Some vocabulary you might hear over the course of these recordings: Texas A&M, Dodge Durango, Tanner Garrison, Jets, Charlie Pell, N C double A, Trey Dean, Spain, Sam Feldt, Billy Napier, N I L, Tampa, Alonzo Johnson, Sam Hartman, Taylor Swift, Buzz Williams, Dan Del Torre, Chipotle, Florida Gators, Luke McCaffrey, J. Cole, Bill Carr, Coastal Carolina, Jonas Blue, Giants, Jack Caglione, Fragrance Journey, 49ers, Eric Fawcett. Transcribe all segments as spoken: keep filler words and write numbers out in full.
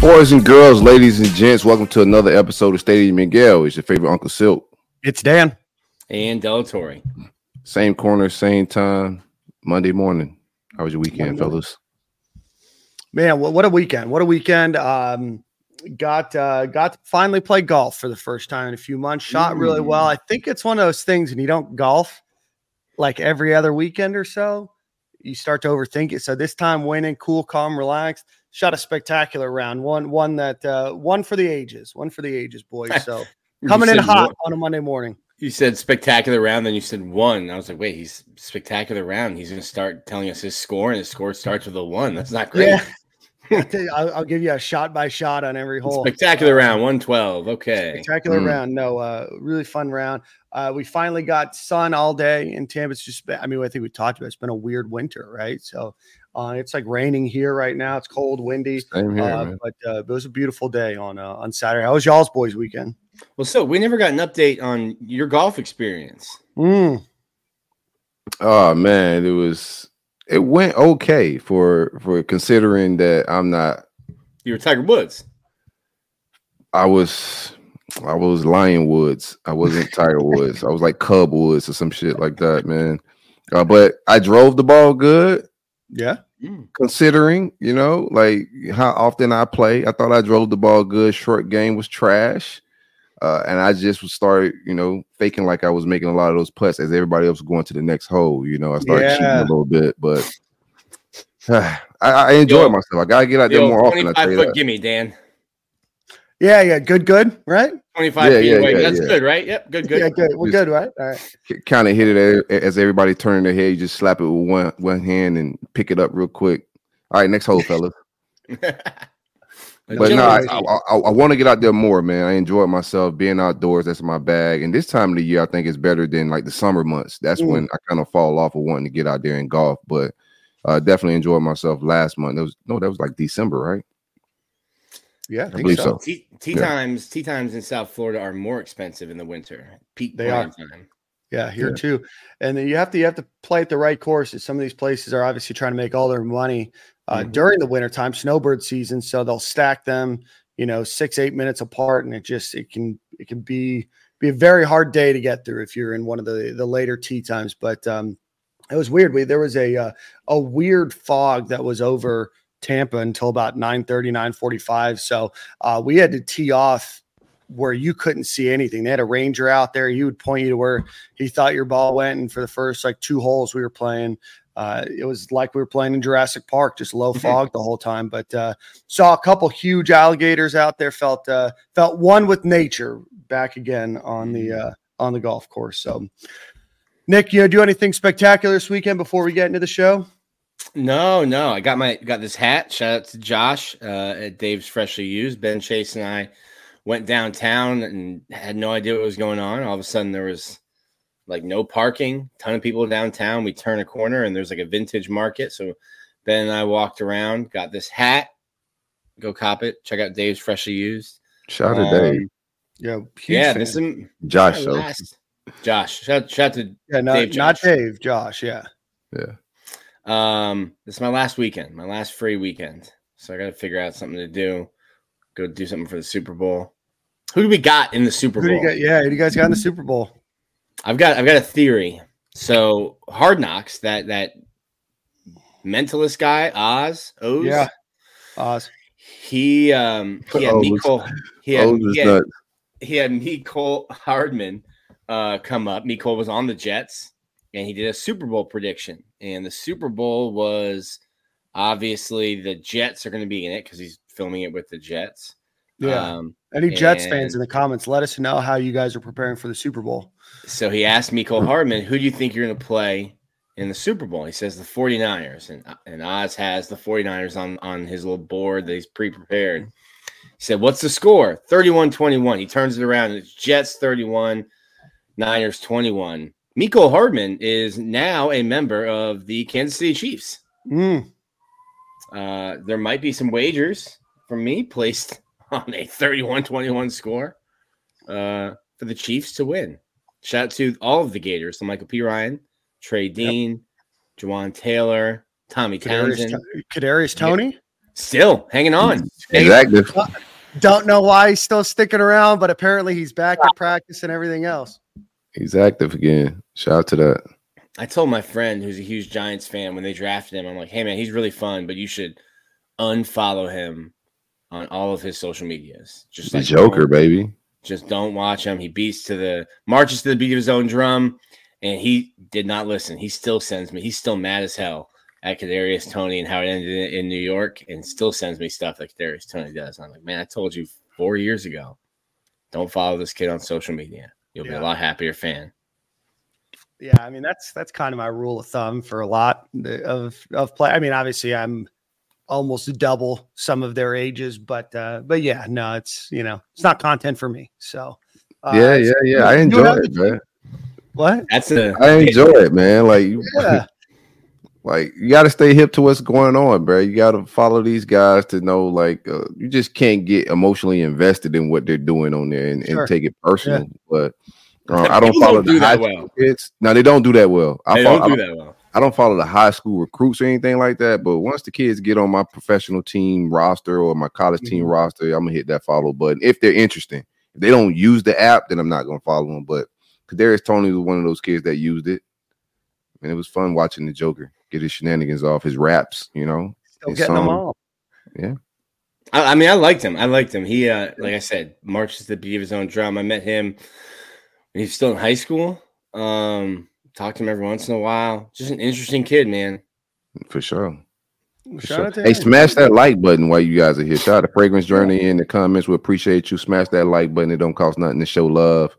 Boys and girls, ladies and gents, welcome to another episode of Stadium Miguel. It's your favorite Uncle Silk. It's Dan. And Del Torre. Same corner, same time, Monday morning. How was your weekend, Monday. fellas? Man, what a weekend. What a weekend. Um, got uh, got to finally play golf for the first time in a few months. Shot really well. I think it's one of those things when you don't golf like every other weekend or so, you start to overthink it. So this time winning, cool, calm, relaxed. Shot a spectacular round, one one that uh, one for the ages, one for the ages, boys. So coming in hot one. on a Monday morning. You said spectacular round, then you said one. I was like, wait, he's spectacular round. He's going to start telling us his score, and his score starts with a one. That's not great. Yeah. I'll, tell you, I'll, I'll give you a shot by shot on every hole. Spectacular round, one twelve. Okay. Spectacular mm. round. No, uh, really fun round. Uh, we finally got sun all day in Tampa. It's just, I mean, I think we talked about it. It's been a weird winter, right? So uh, it's like raining here right now. It's cold, windy. Same here, uh, man. But uh, it was a beautiful day on uh, on Saturday. How was y'all's boys' weekend? Well, so we never got an update on your golf experience. Mm. Oh, man, it was. It went okay for for considering that I'm not. You were Tiger Woods. I was, I was Lion Woods. I wasn't Tiger Woods. I was like Cub Woods or some shit like that, man. Uh, but I drove the ball good. Yeah. Considering, you know, like how often I play, I thought I drove the ball good. Short game was trash. Uh, and I just started, you know, faking like I was making a lot of those putts as everybody else was going to the next hole. You know, I started yeah. cheating a little bit, but uh, I, I enjoyed myself. I got to get out there more often. twenty-five foot gimme, Dan. Yeah, yeah. Good, good, right? twenty-five yeah, feet yeah, away. Yeah, That's yeah. good, right? Yep, good, good. Yeah, good. We're just good, right? All right. Kind of hit it as everybody turning their head. You just slap it with one, one hand and pick it up real quick. All right, next hole, fellas. But no, I, I, I want to get out there more, man. I enjoy myself being outdoors. That's my bag. And this time of the year, I think it's better than like the summer months. That's mm. when I kind of fall off of wanting to get out there and golf. But I uh, definitely enjoyed myself last month. That was no, that was like December, right? Yeah, I, I think believe so. so. Tea, tea yeah. times, tea times in South Florida are more expensive in the winter. Peak they are. Time. Yeah, here yeah. too. And then you have to you have to play at the right courses. Some of these places are obviously trying to make all their money. Uh, mm-hmm. during the wintertime, snowbird season. So they'll stack them, you know, six, eight minutes apart. And it just, it can, it can be, be a very hard day to get through if you're in one of the, the later tee times. But um, it was weird. We, there was a, uh, a weird fog that was over Tampa until about nine thirty, nine forty-five. So uh, we had to tee off where you couldn't see anything. They had a ranger out there. He would point you to where he thought your ball went. And for the first like two holes we were playing, Uh, it was like we were playing in Jurassic Park, just low fog the whole time. But uh, saw a couple huge alligators out there. Felt uh, felt one with nature back again on the uh, on the golf course. So, Nick, you know, do anything spectacular this weekend before we get into the show? No, no. I got my got this hat. Shout out to Josh uh, at Dave's Freshly Used. Ben Chase and I went downtown and had no idea what was going on. All of a sudden, there was. Like no parking, ton of people downtown. We turn a corner and there's like a vintage market. So Ben and I walked around, got this hat. Go cop it. Check out Dave's Freshly Used. Shout out um, to Dave. Yeah, yeah. This is Josh. Josh. Shout, shout out to yeah, no, Dave. Josh. Not Dave. Josh. Yeah. Yeah. Um, this is my last weekend, my last free weekend. So I got to figure out something to do. Go do something for the Super Bowl. Who do we got in the Super Bowl? Who do you got? Yeah, who do you guys got in the Super Bowl? I've got I've got a theory. So Hard Knocks, that that mentalist guy, Oz, Oz, yeah, Oz. He um he had Mecole he had, he had, he had Mecole Hardman uh come up. Mecole was on the Jets and he did a Super Bowl prediction. And the Super Bowl was obviously the Jets are going to be in it because he's filming it with the Jets. Yeah. Um, Any Jets and, fans in the comments, let us know how you guys are preparing for the Super Bowl. So he asked Mecole Hardman, who do you think you're going to play in the Super Bowl? He says the forty-niners. And, and Oz has the forty-niners on, on his little board that he's pre-prepared. He said, what's the score? thirty-one twenty-one. He turns it around. And it's Jets thirty-one, Niners twenty-one. Mecole Hardman is now a member of the Kansas City Chiefs. Mm. Uh, there might be some wagers from me placed on a thirty-one twenty-one score uh, for the Chiefs to win. Shout out to all of the Gators. So Michael P. Ryan, Trey Dean, yep. Juwan Taylor, Tommy Kadarius Townsend. T- Kadarius Toney? Still hanging on. Exactly. Don't know why he's still sticking around, but apparently he's back at practice and everything else. He's active again. Shout out to that. I told my friend who's a huge Giants fan when they drafted him, I'm like, hey, man, he's really fun, but you should unfollow him on all of his social medias. Just the like Joker, baby. Just don't watch him. He beats to the marches to the beat of his own drum, and he did not listen. He still sends me. He's still mad as hell at Kadarius Toney and how it ended in New York and still sends me stuff like Kadarius Toney does. And I'm like, man, I told you four years ago, don't follow this kid on social media. You'll yeah. be a lot happier fan. Yeah, I mean, that's that's kind of my rule of thumb for a lot of, of play. I mean, obviously, I'm almost double some of their ages, but uh, but yeah, no, it's, you know, it's not content for me. So uh, yeah, yeah, yeah, I enjoy it, man. What? That's a I enjoy it, man. Like, yeah. like you got to stay hip to what's going on, bro. You got to follow these guys to know, like, uh, you just can't get emotionally invested in what they're doing on there and, sure. and take it personal, yeah. but. Um, I don't People follow don't do the high well. kids. No, they don't do that well. I, follow, don't do I, don't, that well. I don't follow the high school recruits or anything like that. But once the kids get on my professional team roster or my college mm-hmm. team roster, I'm gonna hit that follow button if they're interesting. If they don't use the app, then I'm not gonna follow them. But Kadarius Toney was one of those kids that used it, and it was fun watching the Joker get his shenanigans off, his raps. You know, still getting song. them all. Yeah, I, I mean, I liked him. I liked him. He, uh, like I said, marches the beat of his own drum. I met him. He's still in high school. Um, talk to him every once in a while. Just an interesting kid, man. For sure. For sure. Hey, smash that like button while you guys are here. Shout out to Fragrance Journey in the comments. We appreciate you. Smash that like button. It don't cost nothing to show love.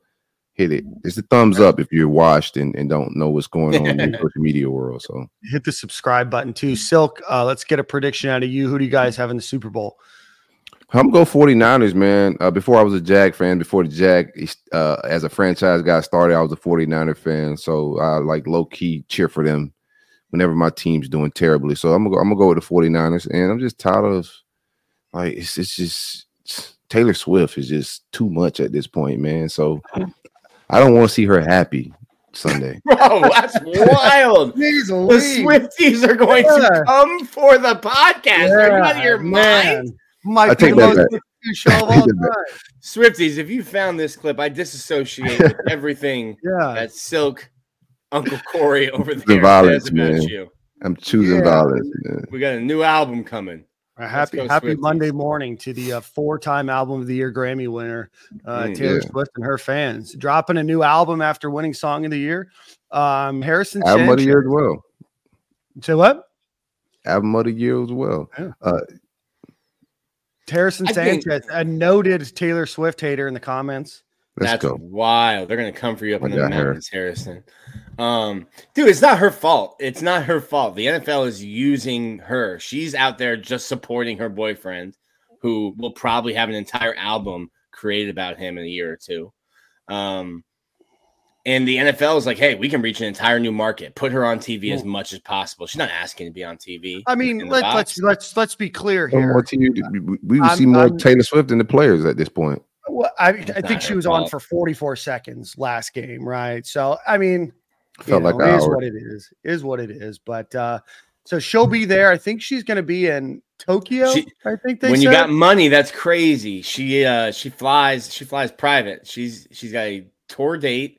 Hit it. It's a thumbs up if you're washed and, and don't know what's going on in the social media world. So hit the subscribe button too. Silk, uh, let's get a prediction out of you. Who do you guys have in the Super Bowl? I'm going to go forty-niners, man. Uh, before I was a Jag fan, before the Jag, uh, as a franchise got started, I was a forty-niner fan. So I like low-key cheer for them whenever my team's doing terribly. So I'm going to go with the forty-niners. And I'm just tired of, like, it's, it's just Taylor Swift is just too much at this point, man. So I don't want to see her happy Sunday. Bro, that's wild. Jeez, the league. Swifties are going yeah. to come for the podcast. Yeah, are you out of your man. mind? Might I take that back. Show of all time. Swifties, if you found this clip, I disassociate with everything yeah. that Silk, Uncle Corey over there the violence, says about man. you. I'm choosing yeah. violence, man. We got a new album coming. A happy go, happy Swifties. Monday morning to the uh, four-time Album of the Year Grammy winner, uh, mm, Taylor yeah. Swift and her fans. Dropping a new album after winning Song of the Year. Um, Harrison Sanchez. Album of the Year as well. Say what? Album of the Year as well. Yeah. Uh, Harrison Sanchez, a noted Taylor Swift hater in the comments. That's wild. They're going to come for you up in the mountains, Harrison. Um, dude, it's not her fault. It's not her fault. The N F L is using her. She's out there just supporting her boyfriend, who will probably have an entire album created about him in a year or two. Um, and the N F L is like, hey, we can reach an entire new market. Put her on T V as much as possible. She's not asking to be on T V. I mean, let, let's let's let's be clear here. More T V, we would see more I'm, Taylor Swift than the players at this point. Well, I, I think she was fault. on for forty-four seconds last game, right? So, I mean, felt know, like it is what it is. It is what it is. But uh, so she'll be there. I think she's going to be in Tokyo. She, I think they when said. you got money, that's crazy. She uh, she flies. She flies private. She's she's got a tour date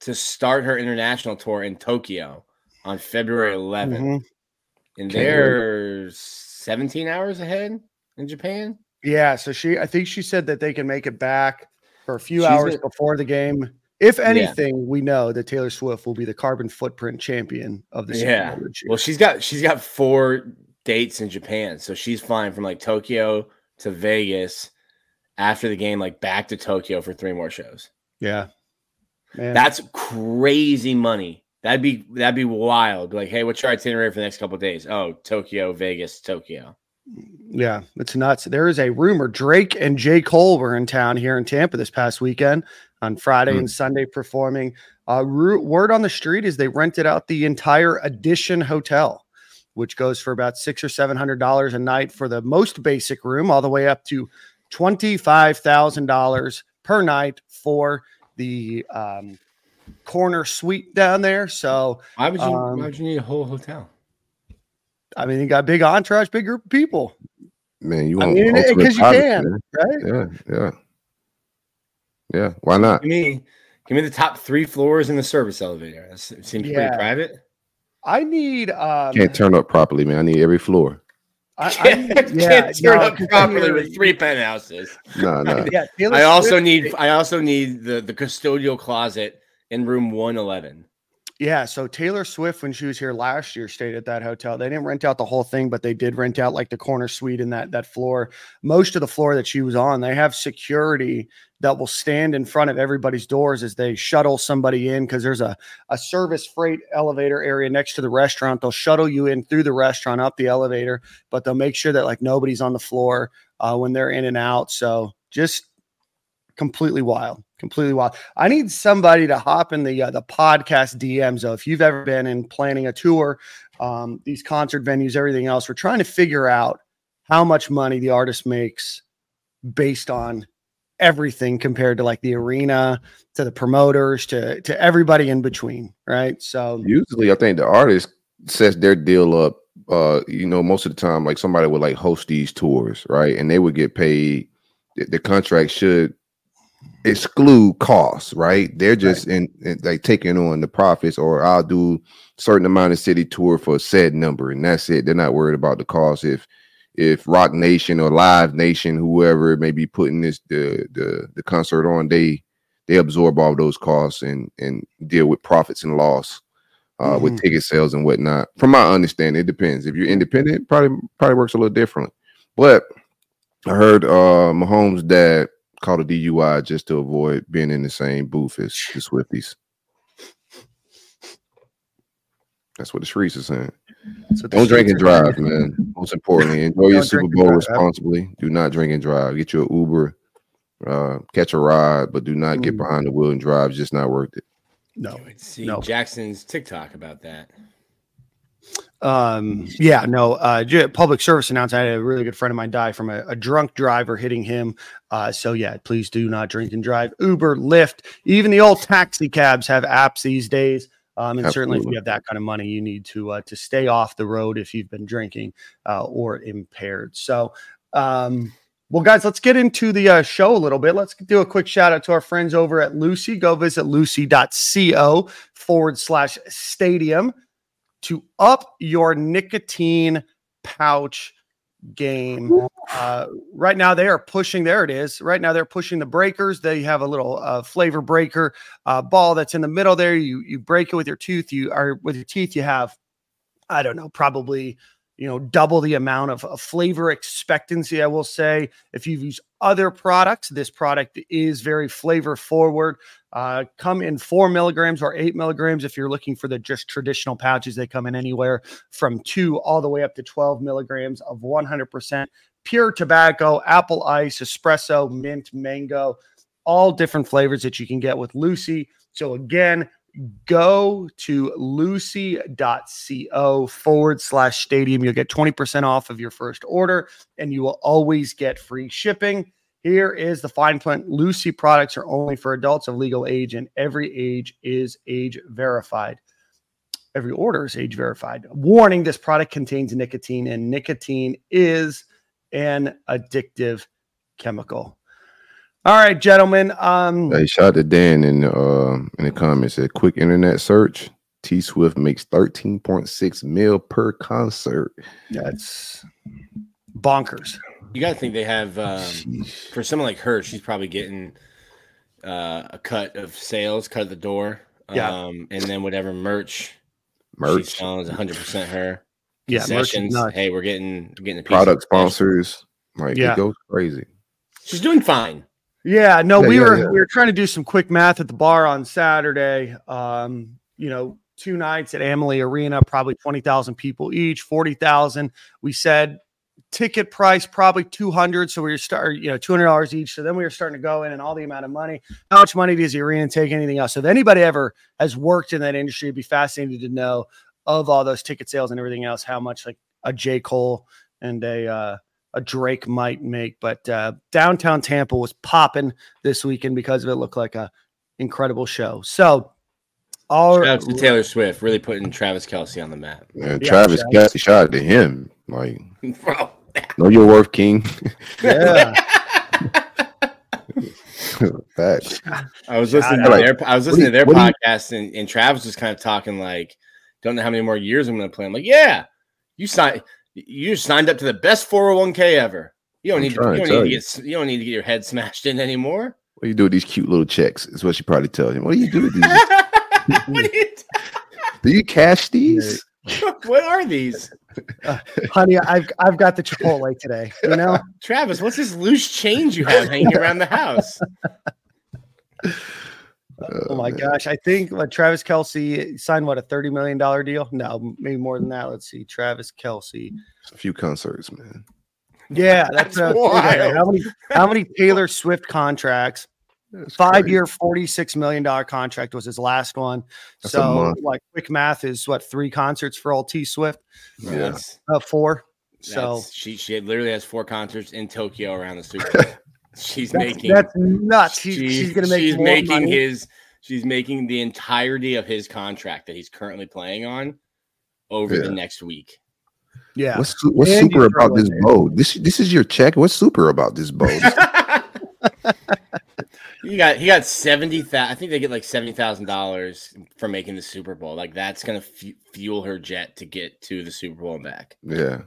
to start her international tour in Tokyo on February eleventh. Mm-hmm. And they're seventeen hours ahead in Japan. Yeah, so she, I think she said that they can make it back for a few She's hours a, before the game. If anything, yeah. we know that Taylor Swift will be the carbon footprint champion of the yeah. Super Bowl. Well, she's got she's got four dates in Japan, so she's flying from like Tokyo to Vegas after the game, like back to Tokyo for three more shows. Yeah, man. That's crazy money. That'd be that'd be wild. Like, hey, what's your itinerary for the next couple of days? Oh, Tokyo, Vegas, Tokyo. Yeah, it's nuts. There is a rumor Drake and J. Cole were in town here in Tampa this past weekend on Friday mm-hmm. and Sunday performing. Uh, word on the street is they rented out the entire Edition hotel, which goes for about six or seven hundred dollars a night for the most basic room, all the way up to twenty-five thousand dollars per night for the um, corner suite down there. So why would you, um, why would you need a whole hotel? I mean, you got big entourage, big group of people. Man, you want I mean, it because you can, man. Right? Yeah, yeah, yeah. Why not? Give me, give me the top three floors in the service elevator. That seems yeah. pretty private. I need. Um, Can't turn up properly, man. I need every floor. I, I can't, yeah, can't turn no, up properly with three penthouses. No, no. yeah, I also need. I also need the the custodial closet in room one eleven. Yeah, so Taylor Swift, when she was here last year, stayed at that hotel. They didn't rent out the whole thing, but they did rent out like the corner suite in that that floor. Most of the floor that she was on, they have security that will stand in front of everybody's doors as they shuttle somebody in, because there's a, a service freight elevator area next to the restaurant. They'll shuttle you in through the restaurant, up the elevator, but they'll make sure that like nobody's on the floor uh, when they're in and out. So just completely wild. Completely wild. I need somebody to hop in the uh, the podcast D Ms, though. If you've ever been in planning a tour, um, these concert venues, everything else, we're trying to figure out how much money the artist makes based on everything compared to like the arena, to the promoters, to to everybody in between, right? So usually, I think the artist sets their deal up. Uh, you know, most of the time, like somebody would like host these tours, right? And they would get paid. The, the contract should exclude costs, right? They're just right. in, in like taking on the profits, or I'll do certain amount of city tour for a said number, and that's it. They're not worried about the cost. If if Rock Nation or Live Nation, whoever may be putting this the the, the concert on, they they absorb all those costs and and deal with profits and loss uh mm-hmm. with ticket sales and whatnot. From my understanding, it depends. If you're independent, it probably probably works a little differently. But I heard uh Mahomes' dad called a D U I just to avoid being in the same booth as the Swifties. That's what the Shrees are saying. Don't drink and drive, man. Most importantly, enjoy your Super Bowl responsibly. Do not drink and drive. Get your Uber, uh, catch a ride, but do not get behind the wheel and drive. It's just not worth it. No, see no. Jackson's TikTok about that. Um, yeah, no, uh, public service announcement. I had a really good friend of mine die from a, a drunk driver hitting him. Uh, so yeah, please do not drink and drive. Uber, Lyft, even the old taxi cabs have apps these days. Um, and Absolutely. Certainly if you have that kind of money, you need to, uh, to stay off the road if you've been drinking, uh, or impaired. So, um, well, guys, let's get into the uh, show a little bit. Let's do a quick shout out to our friends over at Lucy. Go visit lucy.co forward slash stadium. To up your nicotine pouch game. Uh, right now they are pushing, there it is. Right now they're pushing the breakers. They have a little uh, flavor breaker uh, ball that's in the middle there. You you break it with your tooth, you are with your teeth, you have, I don't know, probably, you know, double the amount of, of flavor expectancy, I will say. If you've used other products, this product is very flavor forward. Uh, come in four milligrams or eight milligrams. If you're looking for the just traditional pouches, they come in anywhere from two all the way up to twelve milligrams of one hundred percent pure tobacco, apple ice, espresso, mint, mango, all different flavors that you can get with Lucy. So again, go to lucy.co forward slash stadium. You'll get twenty percent off of your first order, and you will always get free shipping. Here is the fine print. Lucy products are only for adults of legal age, and every age is age verified. Every order is age verified. Warning, this product contains nicotine, and nicotine is an addictive chemical. All right, gentlemen. Um, hey, shout out to Dan in the, uh, in the comments. A quick internet search. T Swift makes thirteen point six mil per concert. That's bonkers. You got to think they have, um, for someone like her, she's probably getting uh, a cut of sales, cut of the door. Yeah. Um, and then whatever merch, merch she's selling is one hundred percent her. Yeah. Not- hey, we're getting, we're getting a piece product of sponsors. Like, yeah. It goes crazy. She's doing fine. Yeah. No, yeah, we yeah, were, yeah. we were trying to do some quick math at the bar on Saturday. Um, you know, two nights at Amalie Arena, probably twenty thousand people each, forty thousand. We said ticket price, probably two hundred. So we were start, you know, two hundred dollars each. So then we were starting to go in and all the amount of money, how much money does the arena take, anything else? So if anybody ever has worked in that industry, it'd be fascinating to know of all those ticket sales and everything else, how much like a J. Cole and a, uh, a Drake might make. But uh, downtown Tampa was popping this weekend because of it. Looked like a incredible show. So, all shout out to Taylor Swift, really putting Travis Kelce on the map. Yeah, yeah, Travis Kelce, shout out to him. Like, bro, know your worth, King. Yeah. Facts. I was listening to like, their I was listening you, to their podcast, you, and, and Travis was kind of talking like, don't know how many more years I'm going to play. I'm like, yeah, you signed. You signed up to the best four oh one k ever. You don't I'm need, to, you, don't to need you. To get, you don't need to get your head smashed in anymore. What do you do with these cute little checks? Is what she probably tells him. What do you do with these? What do you do? Do you cash these? What are these? Uh, honey, I've I've got the Chipotle today. You know, Travis, what's this loose change you have hanging around the house? Oh, oh my man. Gosh. I think what Travis Kelce signed, what, a thirty million dollars deal? No, maybe more than that. Let's see. Travis Kelce. A few concerts, man. Yeah, that's, that's a, wild. How many how many Taylor Swift contracts? That's five-year, forty-six million dollars contract was his last one. That's so, like, quick math is what, three concerts for old T Swift? Yeah. Uh, four. So that's, she she literally has four concerts in Tokyo around the Super Bowl. She's that's, making that's nuts. She's, she's, she's gonna make she's making money. his she's making the entirety of his contract that he's currently playing on over yeah. the next week. Yeah. What's what's and super about this bow? This this is your check. What's super about this bow? You got he got seventy thousand. I think they get like seventy thousand dollars for making the Super Bowl. Like that's gonna f- fuel her jet to get to the Super Bowl and back. Yeah.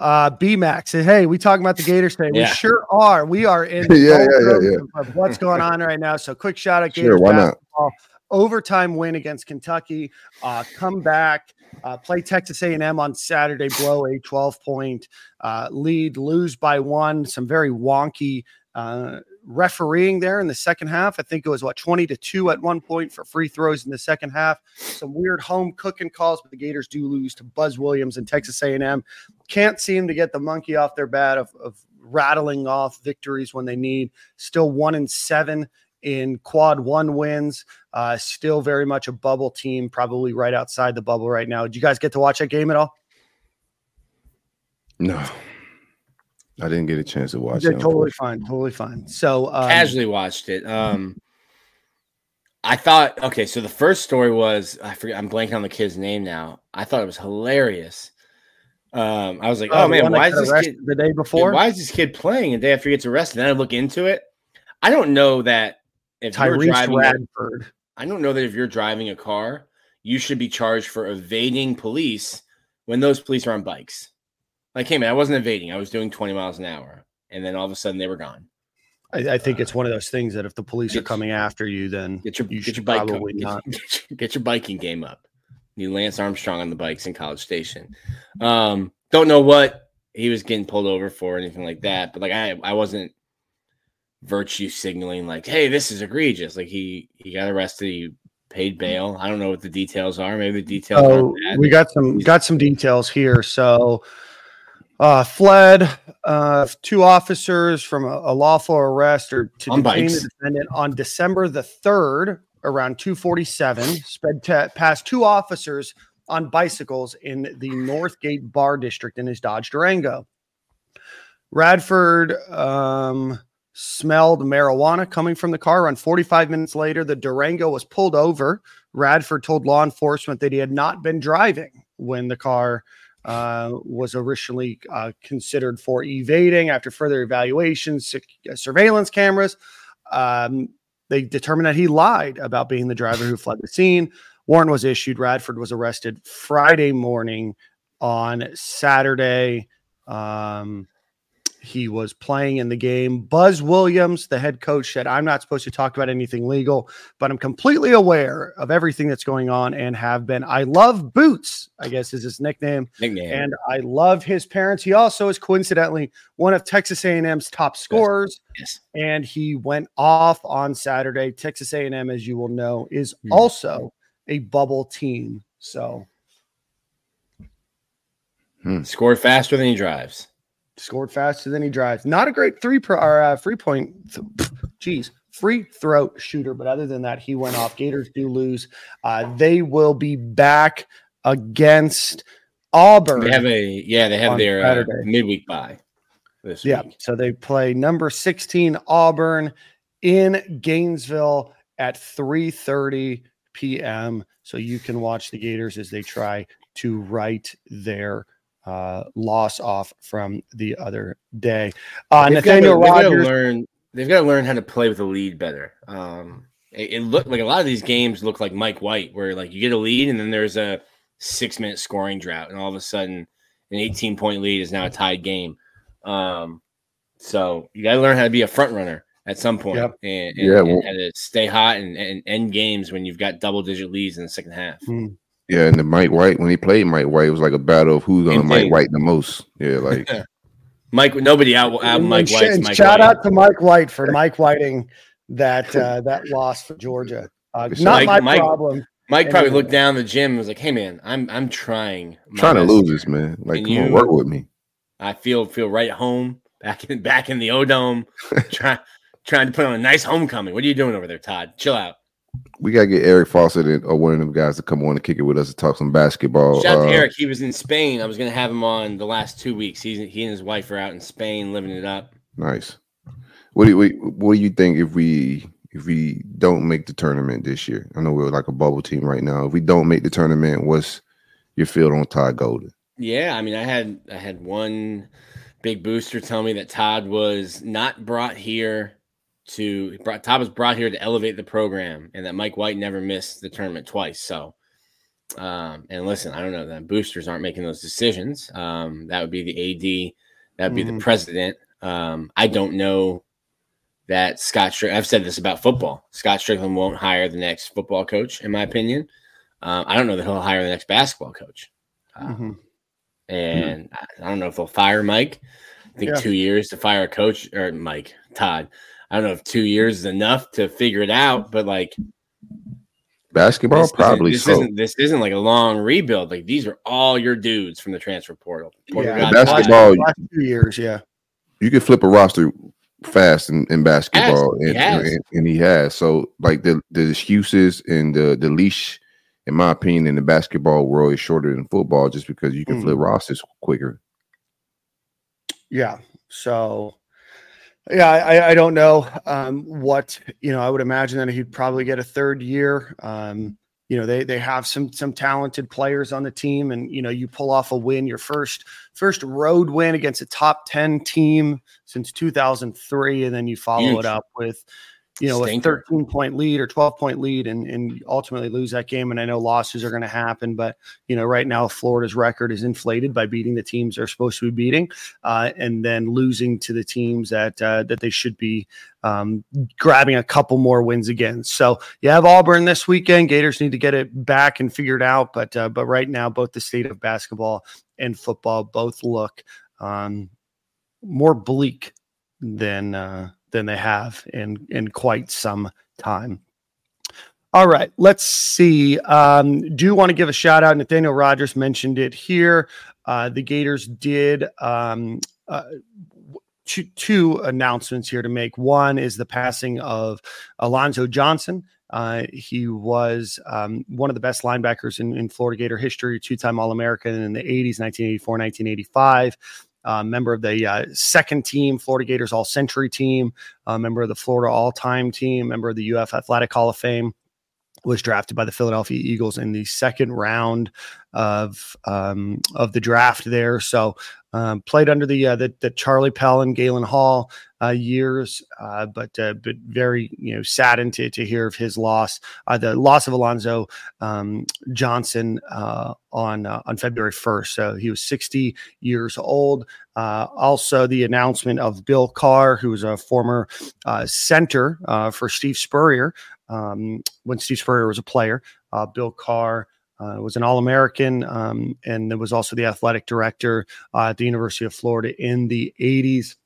Uh, B Max said, hey, we talking about the Gators today. Yeah. We sure are. We are in yeah, yeah, yeah, yeah. Of what's going on right now. So quick shout out Gators sure, why basketball. Not? Overtime win against Kentucky. Uh, come back. Uh, play Texas A and M on Saturday. Blow a twelve-point uh, lead. Lose by one. Some very wonky uh, refereeing there in the second half. I think it was, what, twenty to two at one point for free throws in the second half. Some weird home cooking calls, but the Gators do lose to Buzz Williams and Texas A and M. Can't seem to get the monkey off their bat of, of rattling off victories when they need. Still one and seven in quad one wins. Uh, still very much a bubble team, probably right outside the bubble right now. Did you guys get to watch that game at all? No. I didn't get a chance to watch it. Totally fine. Totally fine. So um, casually watched it. Um, I thought, okay, so the first story was, I forget, I'm blanking on the kid's name now. I thought it was hilarious. Um, I was like, oh, oh man, why is this kid the day before? Why is this kid playing the day after he gets arrested? And then I look into it. I don't know that if Tyrese you're driving Radford. A, I don't know that if you're driving a car, you should be charged for evading police when those police are on bikes. Like, hey man, I wasn't evading. I was doing twenty miles an hour, and then all of a sudden they were gone. I, I think uh, it's one of those things that if the police get, are coming after you, then get your, you get your bike probably co- not. Get your, get your biking game up. New Lance Armstrong on the bikes in College Station. Um, don't know what he was getting pulled over for or anything like that, but like I, I wasn't virtue signaling like, hey, this is egregious. Like he, he got arrested, he paid bail. I don't know what the details are. Maybe the details. Oh, bad. We got some got some details here. So uh, fled uh, two officers from a, a lawful arrest or to on detain bikes. The defendant on December the third. Around two forty-seven, sped t- past two officers on bicycles in the Northgate Bar District in his Dodge Durango. Radford um, smelled marijuana coming from the car. Around forty-five minutes later, the Durango was pulled over. Radford told law enforcement that he had not been driving when the car uh, was originally uh, considered for evading. After further evaluations, sec- surveillance cameras, um, they determined that he lied about being the driver who fled the scene. Warrant was issued. Radford was arrested Friday morning. On Saturday, um, he was playing in the game. Buzz Williams, the head coach, said, I'm not supposed to talk about anything legal, but I'm completely aware of everything that's going on and have been. I love Boots, I guess is his nickname. nickname. And I love his parents. He also is coincidentally one of Texas A and M's top scorers. Yes. Yes. And he went off on Saturday. Texas A and M, as you will know, is mm. also a bubble team. So hmm. scored faster than he drives. Scored faster than he drives. Not a great three pro, or uh, free point. Th- geez, free throw shooter. But other than that, he went off. Gators do lose. Uh, they will be back against Auburn. They have a yeah. They have their uh, midweek bye. This yeah. Week. So they play number sixteen Auburn in Gainesville at three thirty p.m. So you can watch the Gators as they try to right their Uh, loss off from the other day. Uh, Nathaniel Rodgers. Learn, they've got to learn how to play with a lead better. Um, it, it looked like a lot of these games look like Mike White, where like you get a lead and then there's a six minute scoring drought, and all of a sudden an eighteen point lead is now a tied game. Um, so you got to learn how to be a front runner at some point, yep. and, and, yeah, well, and how to stay hot and, and end games when you've got double digit leads in the second half. Hmm. Yeah, and the Mike White, when he played Mike White, it was like a battle of who's on Mike White the most. Yeah, like Mike, nobody out uh, Mike White. Mike shout White. out to Mike White for Mike Whiting that uh, that loss for Georgia. Uh, so not Mike, my Mike, problem. Mike probably looked down the gym and was like, "Hey, man, I'm I'm trying, I'm trying to lose this, man. Like, come you, on, work with me. I feel feel right at home back in back in the O-Dome, trying trying to put on a nice homecoming. What are you doing over there, Todd? Chill out." We gotta get Eric Fawcett and, or one of them guys to come on and kick it with us and talk some basketball. Shout out uh, to Eric. He was in Spain. I was gonna have him on the last two weeks. He's he and his wife are out in Spain living it up. Nice. What do we what do you think if we if we don't make the tournament this year? I know we're like a bubble team right now. If we don't make the tournament, what's your field on Todd Golden? Yeah, I mean, I had I had one big booster tell me that Todd was not brought here. To brought, Todd was brought here to elevate the program, and that Mike White never missed the tournament twice. So, um, and listen, I don't know that boosters aren't making those decisions. Um, that would be the A D, that would be mm-hmm. the president. Um, I don't know that Scott Strickland, I've said this about football. Scott Strickland won't hire the next football coach, in my opinion. Um, I don't know that he'll hire the next basketball coach, uh, mm-hmm. and mm-hmm. I, I don't know if they'll fire Mike. I think yeah. two years to fire a coach or Mike Todd. I don't know if two years is enough to figure it out, but like basketball, this probably this so. Isn't, this isn't like a long rebuild. Like these are all your dudes from the transfer portal. portal yeah, basketball, last two years, yeah. You can flip a roster fast in, in basketball, he and, and, and he has. So like the, the excuses and the, the leash, in my opinion, in the basketball world is shorter than football just because you can mm. flip rosters quicker. Yeah, so... Yeah, I, I don't know um, what, you know, I would imagine that he'd probably get a third year. Um, you know, they they have some some talented players on the team, and, you know, you pull off a win, your first first road win against a top ten team since two thousand three, and then you follow Huge. it up with, you know, Stinker. a thirteen-point lead or twelve-point lead and, and ultimately lose that game. And I know losses are going to happen, but, you know, right now Florida's record is inflated by beating the teams they're supposed to be beating uh, and then losing to the teams that uh, that they should be um, grabbing a couple more wins again. So you have Auburn this weekend. Gators need to get it back and figured out. But, uh, but right now, both the state of basketball and football both look um, more bleak than uh, – than they have in, in quite some time. All right, let's see. Um, do want to give a shout out. Nathaniel Rodgers mentioned it here. Uh, the Gators did um, uh, two, two announcements here to make. One is the passing of Alonzo Johnson. Uh, he was um, one of the best linebackers in, in Florida Gator history, two-time All-American in the eighties, nineteen eighty-four, nineteen eighty-five. Uh, member of the uh, second team, Florida Gators All-Century team, uh, member of the Florida All-Time team, member of the U F Athletic Hall of Fame, was drafted by the Philadelphia Eagles in the second round of um, of the draft there. So Um, played under the, uh, the the Charlie Pell and Galen Hall uh, years, uh, but uh, but very you know saddened to to hear of his loss. Uh, the loss of Alonzo um, Johnson uh, on uh, on February first. So he was sixty years old. Uh, also, the announcement of Bill Carr, who was a former uh, center uh, for Steve Spurrier um, when Steve Spurrier was a player. Uh, Bill Carr. Uh, was an All-American um, and then was also the athletic director uh, at the University of Florida in the eighties.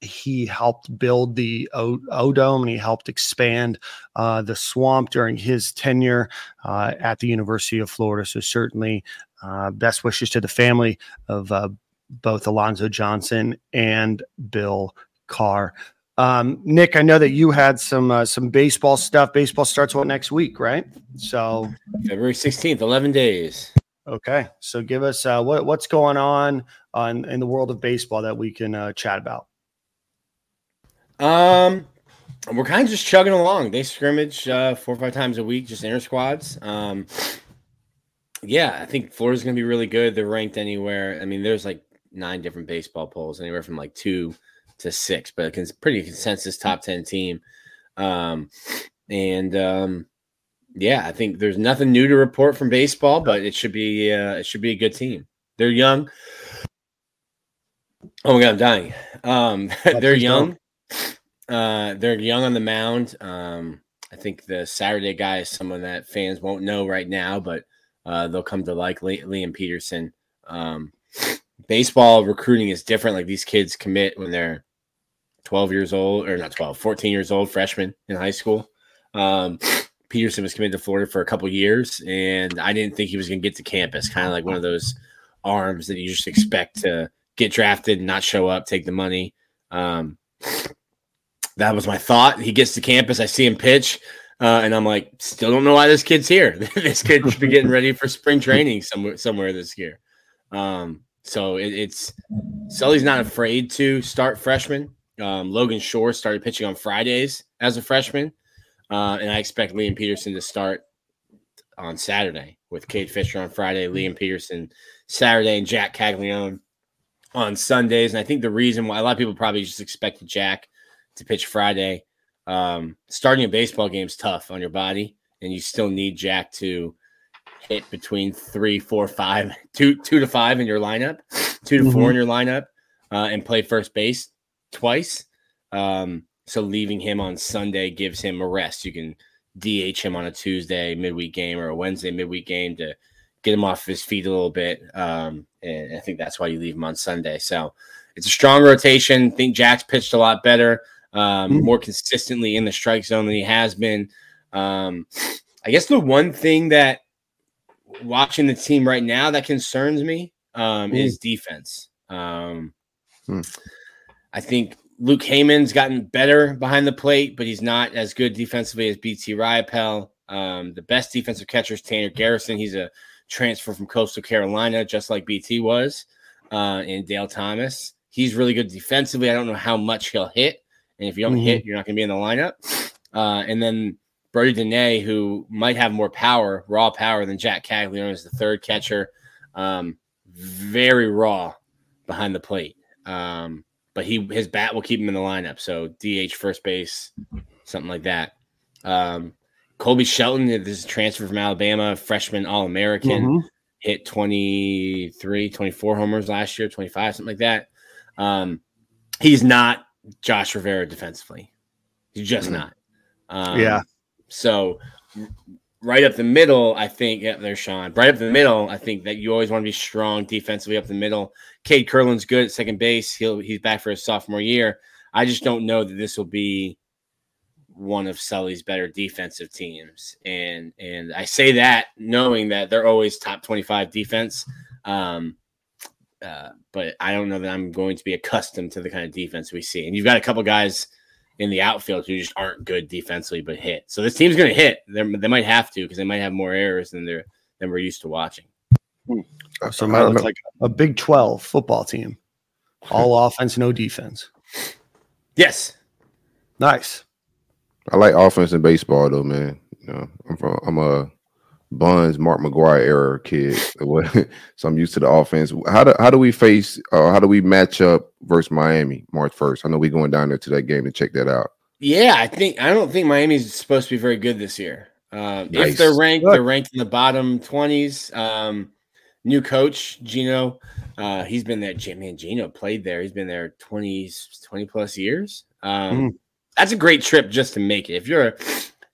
He helped build the O- O-Dome and he helped expand uh, the Swamp during his tenure uh, at the University of Florida. So certainly uh, best wishes to the family of uh, both Alonzo Johnson and Bill Carr. Um, Nick, I know that you had some uh, some baseball stuff. Baseball starts what next week, right? So February sixteenth, eleven days. Okay, so give us uh, what what's going on uh, in, in the world of baseball that we can uh, chat about. Um, we're kind of just chugging along. They scrimmage uh, four or five times a week, just inter squads. Um, yeah, I think Florida's going to be really good. They're ranked anywhere. I mean, there's like nine different baseball polls, anywhere from like two. To six, but a pretty consensus top ten team. Um, and um, yeah, I think there's nothing new to report from baseball, but it should be uh, it should be a good team. They're young. Oh my God, I'm dying. Um, they're young. Uh, they're young on the mound. Um, I think the Saturday guy is someone that fans won't know right now, but uh, they'll come to like Liam Peterson. Um, baseball recruiting is different. Like these kids commit when they're twelve years old, or not twelve, fourteen years old, freshman in high school. Um, Peterson was committed to Florida for a couple years, and I didn't think he was going to get to campus. Kind of like one of those arms that you just expect to get drafted and not show up, take the money. Um, that was my thought. He gets to campus, I see him pitch, uh, and I'm like, still don't know why this kid's here. This kid should be getting ready for spring training somewhere, somewhere this year. Um, so it, it's Sully's not afraid to start freshmen. Um, Logan Shore started pitching on Fridays as a freshman, uh, and I expect Liam Peterson to start on Saturday with Cade Fisher on Friday, Liam Peterson Saturday, and Jack Caglione on Sundays. And I think the reason why a lot of people probably just expected Jack to pitch Friday, um, starting a baseball game is tough on your body, and you still need Jack to hit between three, four, five, two, two to five in your lineup, two to mm-hmm. four in your lineup, uh, and play first base twice. Um, so leaving him on Sunday gives him a rest. You can D H him on a Tuesday midweek game or a Wednesday midweek game to get him off his feet a little bit. Um, and I think that's why you leave him on Sunday. So it's a strong rotation. I think Jack's pitched a lot better, um, mm-hmm. more consistently in the strike zone than he has been. Um, I guess the one thing that, watching the team right now that concerns me um, is defense. Um, hmm. I think Luke Hayman's gotten better behind the plate, but he's not as good defensively as B T Ryapel. Um, the best defensive catcher is Tanner Garrison. He's a transfer from Coastal Carolina, just like B T was, uh, and Dale Thomas. He's really good defensively. I don't know how much he'll hit, and if you don't mm-hmm. hit, you're not going to be in the lineup. Uh, and then Brody Dene, who might have more power, raw power than Jack Caglione, is the third catcher. Um, very raw behind the plate. Um, but he his bat will keep him in the lineup. So D H, first base, something like that. Um, Colby Shelton, this is a transfer from Alabama, freshman All-American, mm-hmm. hit twenty-three, twenty-four homers last year, twenty-five, something like that. Um, he's not Josh Rivera defensively. He's just mm-hmm. not. Um, yeah. So right up the middle, I think yeah, – there's Sean. Right up the middle, I think that you always want to be strong defensively up the middle. Cade Curlin's good at second base. He'll He's back for his sophomore year. I just don't know that this will be one of Sully's better defensive teams. And and I say that knowing that they're always top twenty-five defense. Um, uh, but I don't know that I'm going to be accustomed to the kind of defense we see. And you've got a couple guys – in the outfield who just aren't good defensively but hit. So this team's going to hit. They're, they might have to because they might have more errors than they're than we're used to watching. So it might look like a Big twelve football team. All offense, no defense. Yes. Nice. I like offense in baseball, though, man. You know, I'm from, I'm a Buns, Mark McGuire era kid. So I'm used to the offense. How do how do we face uh, how do we match up versus Miami March first? I know we're going down there to that game to check that out. Yeah, I think I don't think Miami's supposed to be very good this year. Um, nice. If they're ranked, they're ranked in the bottom twenties. Um, new coach Gino, uh, he's been there. Man, Gino played there. He's been there twenty, twenty plus years. Um, mm. That's a great trip just to make it. If you're a,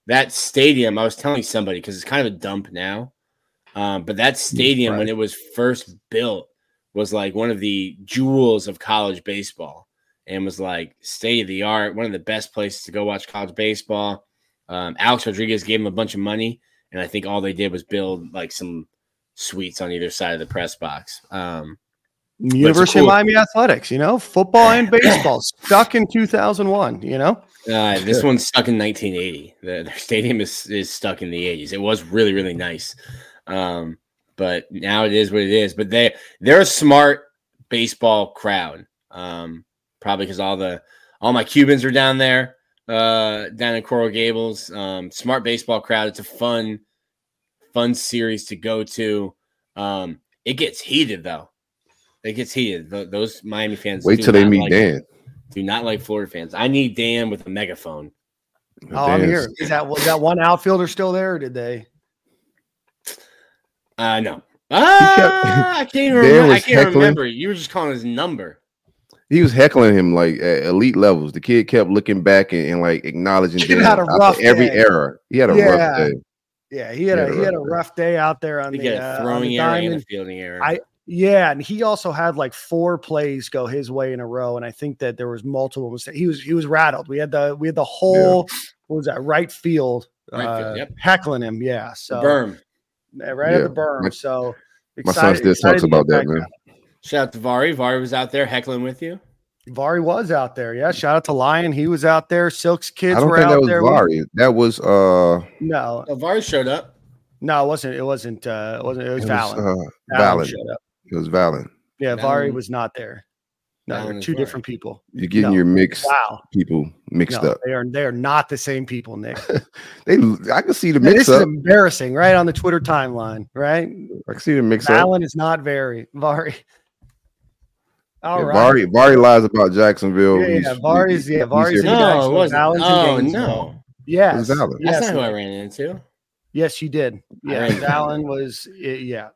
that stadium, I was telling somebody because it's kind of a dump now, um, but that stadium right. when it was first built was like one of the jewels of college baseball, and was like state of the art, one of the best places to go watch college baseball. Um, Alex Rodriguez gave him a bunch of money, and I think all they did was build like some suites on either side of the press box. Um, University cool- of Miami athletics, you know, football and baseball stuck in two thousand one, you know. Uh, this sure. one's stuck in nineteen eighty. The, their stadium is, is stuck in the eighties. It was really, really nice. Um, but now it is what it is. But they, they're a smart baseball crowd, um, probably because all the all my Cubans are down there, uh, down in Coral Gables. Um, smart baseball crowd. It's a fun, fun series to go to. Um, it gets heated, though. It gets heated. Th- those Miami fans wait till they meet like Dan. It. Do not like Florida fans. I need Dan with a megaphone. Oh, I'm here. Is that, was that one outfielder still there, or did they? Uh, no. Ah, I can't remember. I can't heckling. remember. You were just calling his number. He was heckling him like at elite levels. The kid kept looking back and, and like acknowledging Dan had a rough every day. error. He had a yeah. rough day. Yeah, he had, he had a, a he had a rough day, day out there on he the uh, throwing on the error and a fielding error. I, Yeah, and he also had like four plays go his way in a row, and I think that there was multiple mistakes. He was he was rattled. We had the we had the whole yeah. what was that right field, right uh, field yep. heckling him. Yeah, so the berm, right yeah. at the berm. My, so excited, my son still talks about that, man. Out. Shout out to Vari. Vari was out there heckling with you. Vari was out there. Yeah, shout out to Lion. He was out there. Silk's kids were out there. I don't think that was there. Vari. That was uh. No, so Vari showed up. No, it wasn't. It wasn't. Uh, it wasn't. It was Valen. Valen, uh, Valen showed up. It was Valen. Yeah, Vari was not there. No, they're two different people. You're getting no. your mixed wow. people mixed no, up. They are they are not the same people, Nick. they, I can see the mix this up. This is embarrassing, right? On the Twitter timeline, right? I can see the mix Valen up. Valen is not very Vari. All yeah, right. Vari, Vari lies about Jacksonville. Yeah, yeah Vari's. Yeah, Vari's. No, it wasn't. Oh, no. Yes. It was yes. That's not who I ran into. Yes, you did. Yeah, Valen was. Yeah,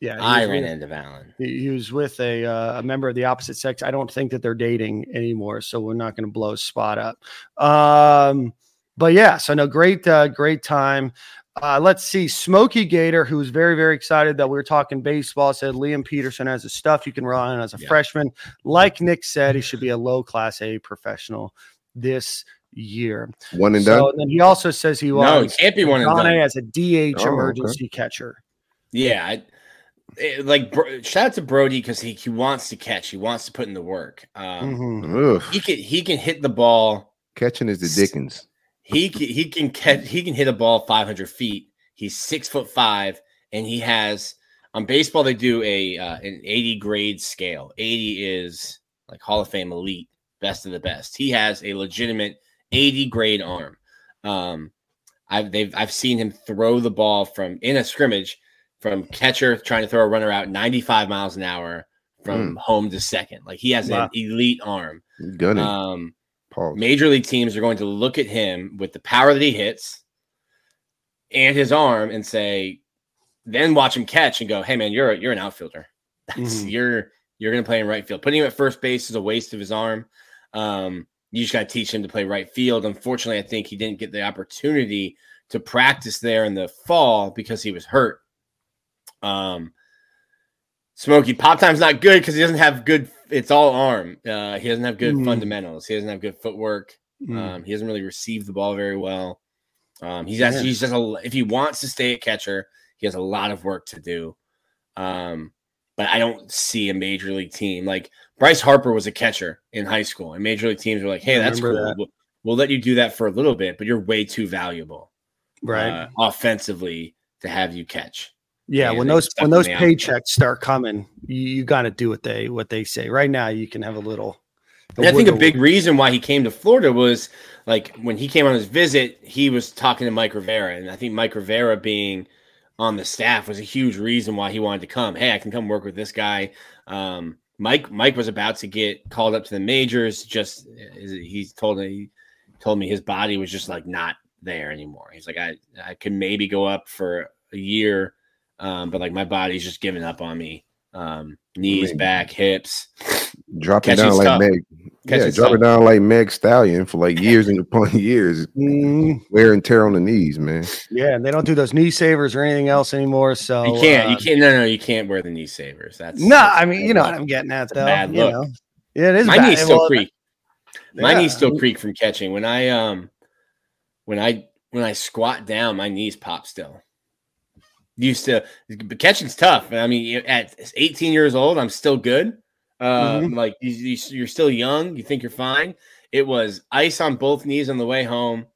yeah. I ran into Valen. He was with a uh, a member of the opposite sex. I don't think that they're dating anymore, so we're not going to blow spot up. Um, but yeah, so no, great, uh, great time. Uh, let's see, Smokey Gator, who was very, very excited that we were talking baseball, said Liam Peterson has the stuff you can run on as a yeah. freshman. Like Nick said, he should be a low class A professional. This. year one and so, done. And then he also says he wants no, it can't be one and done as a D H oh, emergency okay. catcher. Yeah, I, it, like bro, shout out to Brody because he, he wants to catch. He wants to put in the work. Um, mm-hmm. He can he can hit the ball. Catching is the Dickens. He can, he can catch. He can hit a ball five hundred feet. He's six foot five, and he has on baseball they do a uh, an eighty grade scale. eighty is like Hall of Fame elite, best of the best. He has a legitimate eighty grade arm. Um, I've they've I've seen him throw the ball from in a scrimmage from catcher trying to throw a runner out ninety-five miles an hour from mm. home to second. Like he has wow. an elite arm. Gunning. Um, major league teams are going to look at him with the power that he hits and his arm and say, then watch him catch and go, hey man, you're a, you're an outfielder. That's mm-hmm. you're you're going to play in right field. Putting him at first base is a waste of his arm. Um, You just got to teach him to play right field. Unfortunately, I think he didn't get the opportunity to practice there in the fall because he was hurt. Um, Smokey, pop time's not good because he doesn't have good – it's all arm. Uh, he doesn't have good mm. fundamentals. He doesn't have good footwork. Mm. Um, he doesn't really receive the ball very well. Um, he's actually, he's just a, if he wants to stay at catcher, he has a lot of work to do. Um, but I don't see a major league team – like – Bryce Harper was a catcher in high school, and major league teams were like, hey, that's cool. That. We'll, we'll let you do that for a little bit, but you're way too valuable right, uh, offensively to have you catch. Yeah, and when those when those paychecks outfield. start coming, you, you got to do what they what they say. Right now, you can have a little. And I think a big reason why he came to Florida was, like, when he came on his visit, he was talking to Mike Rivera, and I think Mike Rivera being on the staff was a huge reason why he wanted to come. Hey, I can come work with this guy. Um, Mike Mike was about to get called up to the majors. Just he's told he told me his body was just like not there anymore. He's like, I I could maybe go up for a year, um, but like my body's just giving up on me. Um, knees, maybe. Back, hips. Drop it down stuff. like Meg. Catching yeah, drop it down like Meg Stallion for like years and upon years. Mm. Wear and tear on the knees, man. Yeah, and they don't do those knee savers or anything else anymore. So you can't, uh, you can't. No, no, you can't wear the knee savers. That's no. That's I mean, you know look. what I'm getting at, though. Bad look. You know? Yeah, it is. My bad. knees still well, creak. My yeah. knees still creak from catching. When I um, when I when I squat down, my knees pop still. Used to, but catching's tough. I mean, at eighteen years old, I'm still good. Uh, mm-hmm. Like you, you, you're still young. You think you're fine. It was ice on both knees on the way home.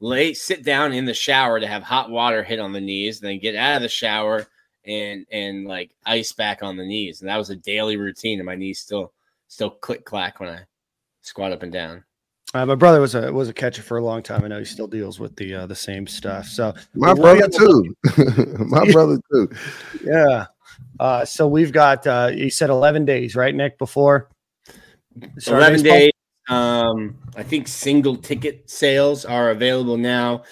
Lay, sit down in the shower to have hot water hit on the knees, and then get out of the shower and and like ice back on the knees. And that was a daily routine. And my knees still still click clack when I squat up and down. Uh, my brother was a was a catcher for a long time. I know he still deals with the uh, the same stuff. So my brother too. my brother too. Yeah. Uh, so we've got uh, you said eleven days, right, Nick? Before so eleven days. Um, I think single ticket sales are available now.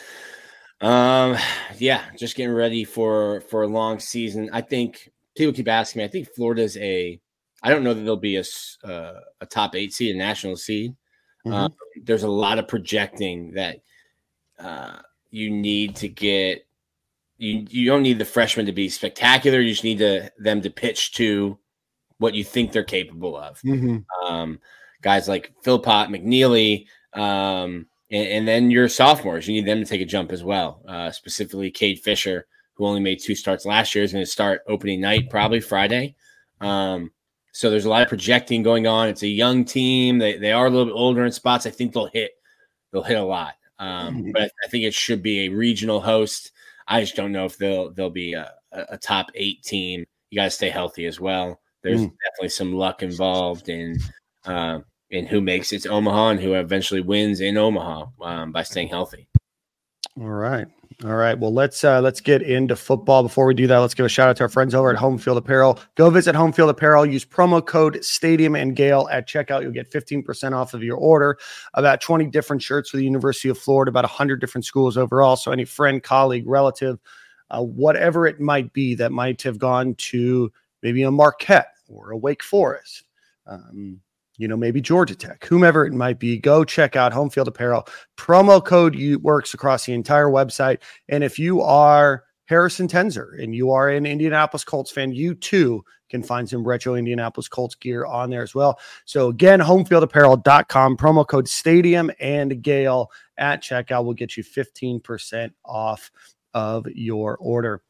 Um, yeah, just getting ready for for a long season. I think people keep asking me. I think Florida's a. I don't know that there'll be a uh, a top eight seed, a national seed. Mm-hmm. Um, there's a lot of projecting that uh, you need to get. You you don't need the freshmen to be spectacular. You just need to, them to pitch to what you think they're capable of. Mm-hmm. Um, guys like Philpott, McNeely, um, and, and then your sophomores. You need them to take a jump as well, uh, specifically Cade Fisher, who only made two starts last year, is going to start opening night, probably Friday. Um, so there's a lot of projecting going on. It's a young team. They they are a little bit older in spots. I think they'll hit they'll hit a lot. Um, mm-hmm. But I think it should be a regional host. I just don't know if they'll they'll be a, a top eight team. You got to stay healthy as well. There's mm. definitely some luck involved in uh, in who makes it to Omaha and who eventually wins in Omaha um, by staying healthy. All right, all right. Well, let's uh, let's get into football. Before we do that, let's give a shout out to our friends over at Home Field Apparel. Go visit Home Field Apparel. Use promo code Stadium and Gale at checkout. You'll get fifteen percent off of your order. About twenty different shirts for the University of Florida. About one hundred different schools overall. So any friend, colleague, relative, uh, whatever it might be that might have gone to maybe a Marquette or a Wake Forest. Um, You know, maybe Georgia Tech, whomever it might be, go check out Home Field Apparel. Promo code works across the entire website. And if you are Harrison Tenzer and you are an Indianapolis Colts fan, you too can find some retro Indianapolis Colts gear on there as well. So again, home field apparel dot com, promo code Stadium and Gale at checkout will get you fifteen percent off of your order.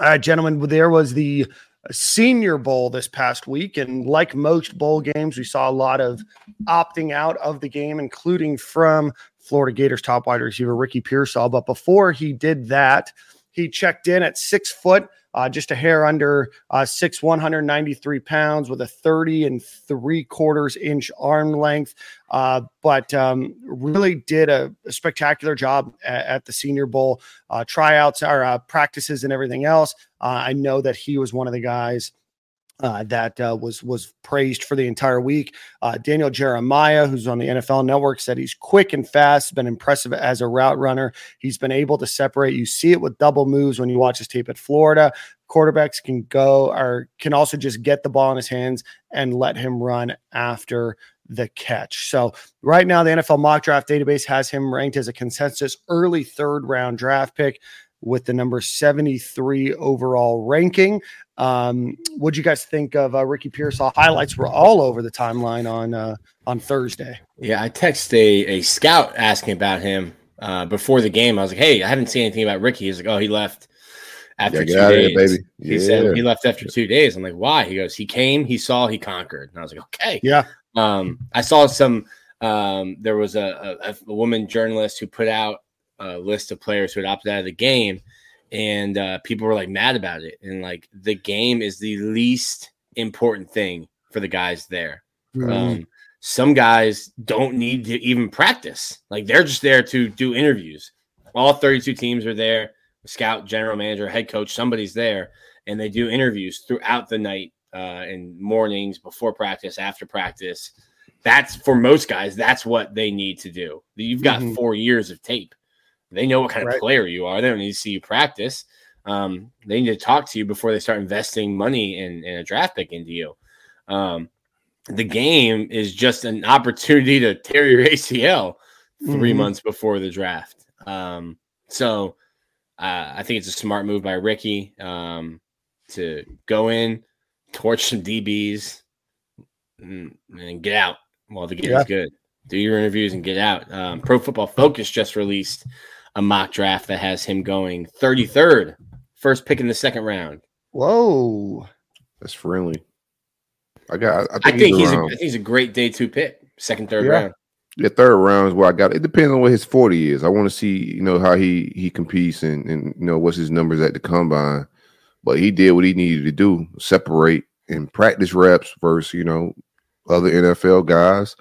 All right, gentlemen, there was the Senior Bowl this past week, and like most bowl games, we saw a lot of opting out of the game, including from Florida Gators top wide receiver Ricky Pearsall. But before he did that, he checked in at six foot, uh, just a hair under uh, six, one hundred ninety-three pounds, with a thirty and three quarters inch arm length. Uh, but um, really did a, a spectacular job at, at the Senior Bowl uh, tryouts, or uh, practices, and everything else. Uh, I know that he was one of the guys uh, that uh, was was praised for the entire week. Uh, Daniel Jeremiah, who's on the N F L Network, said he's quick and fast, been impressive as a route runner. He's been able to separate. You see it with double moves when you watch his tape at Florida. Quarterbacks can go or can also just get the ball in his hands and let him run after the catch. So right now, the N F L mock draft database has him ranked as a consensus early third round draft pick, with the number seventy-three overall ranking. Um, what do you guys think of uh, Ricky Pearsall? Highlights were all over the timeline on uh, on Thursday. Yeah, I texted a, a scout asking about him uh, before the game. I was like, hey, I haven't seen anything about Ricky. He's like, oh, he left after yeah, two days. Here, baby. Yeah. He said he left after two days. I'm like, why? He goes, he came, he saw, he conquered. And I was like, okay. Yeah. Um, I saw some um, – there was a, a, a woman journalist who put out a list of players who had opted out of the game, and uh, people were like mad about it. And like the game is the least important thing for the guys there. Mm-hmm. Um, some guys don't need to even practice. Like they're just there to do interviews. All thirty-two teams are there. scout, general manager, head coach, somebody's there, and they do interviews throughout the night uh, and mornings, before practice, after practice. That's, for most guys, that's what they need to do. You've got mm-hmm. four years of tape. They know what kind right. of player you are. They don't need to see you practice. Um, they need to talk to you before they start investing money and in, in a draft pick into you. Um, the game is just an opportunity to tear your A C L three mm-hmm. months before the draft. Um, so uh, I think it's a smart move by Ricky um, to go in, torch some D Bs, and, and get out while the game yeah. is good. Do your interviews and get out. Um, Pro Football Focus just released a mock draft that has him going thirty-third, first pick in the second round. Whoa, that's friendly. I got. I think, I think he's. he's a, I think he's a great day two pick, second, third yeah. round. Yeah, third round is where I got it. It depends on what his forty is. I want to see, you know, how he he competes and and you know what's his numbers at the combine. But he did what he needed to do: separate and practice reps versus you know other N F L guys.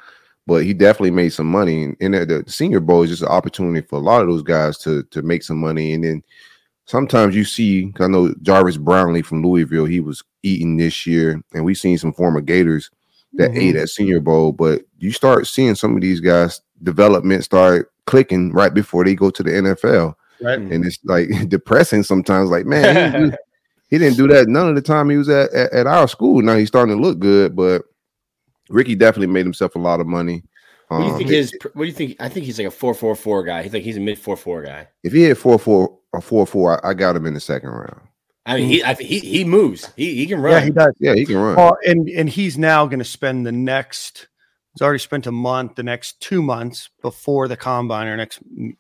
But he definitely made some money, and the Senior Bowl is just an opportunity for a lot of those guys to to make some money. And then sometimes you see, cause I know Jarvis Brownlee from Louisville, he was eating this year, and we've seen some former Gators that mm-hmm. ate at Senior Bowl. But you start seeing some of these guys' development start clicking right before they go to the N F L, right. and it's like depressing sometimes. Like, man, he, didn't, he didn't do that none of the time he was at, at at our school. Now he's starting to look good, but. Ricky definitely made himself a lot of money. Um, what do you think his? What do you think? I think he's like a four four four guy. He's like he's a mid four four guy. If he hit four four or four four, I, I got him in the second round. I mean, he I, he he moves. He he can run. Yeah, he does. Yeah, he can run. Uh, and and he's now going to spend the next. He's already spent a month. The next two months before the combine, or next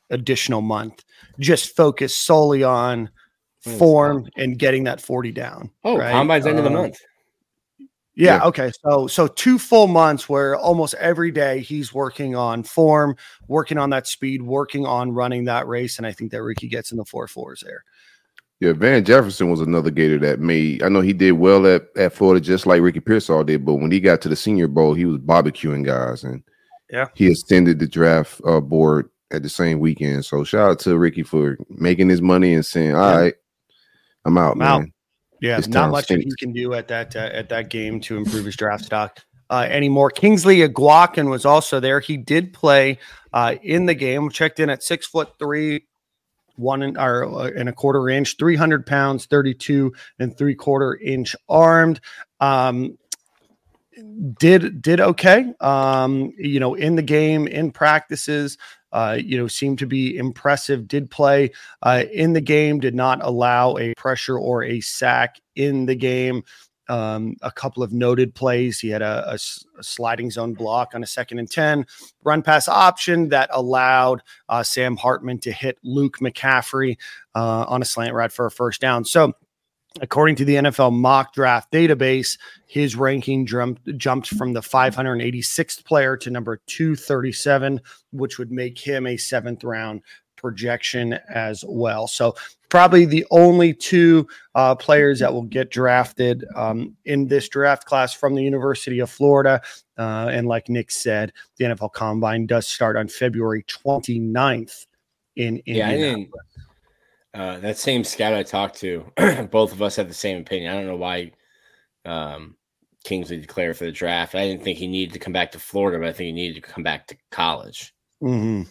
additional month, just focus solely on form and getting that forty down. Oh, right? Combine's um, end of the month. Yeah, yeah. Okay. So, so two full months where almost every day he's working on form, working on that speed, working on running that race. And I think that Ricky gets in the four fours there. Yeah. Van Jefferson was another Gator that made, I know he did well at, at Florida, just like Ricky Pearsall did, but when he got to the Senior Bowl, he was barbecuing guys and yeah, he ascended the draft uh, board at the same weekend. So shout out to Ricky for making his money and saying, all yeah. right, I'm out, I'm man. Out. Yeah, not much that he can do at that uh, at that game to improve his draft stock uh, anymore. Kingsley Aguacan was also there. He did play uh, in the game. Checked in at six foot three, one and, or, uh, and a quarter inch, three hundred pounds, thirty-two and three quarter inch armed. Um, did did okay. Um, you know, in the game, in practices. Uh, you know, seemed to be impressive, did play uh, in the game, did not allow a pressure or a sack in the game. Um, a couple of noted plays. He had a, a, a sliding zone block on a second and ten run pass option that allowed uh, Sam Hartman to hit Luke McCaffrey uh, on a slant route for a first down. So according to the N F L mock draft database, his ranking jumped, jumped from the five hundred eighty-sixth player to number two thirty-seven, which would make him a seventh round projection as well. So probably the only two uh, players that will get drafted um, in this draft class from the University of Florida. Uh, and like Nick said, the N F L Combine does start on February twenty-ninth in Indianapolis. Yeah, Uh, that same scout I talked to, both of us had the same opinion. I don't know why um, Kingsley declared for the draft. I didn't think he needed to come back to Florida, but I think he needed to come back to college. Mm-hmm.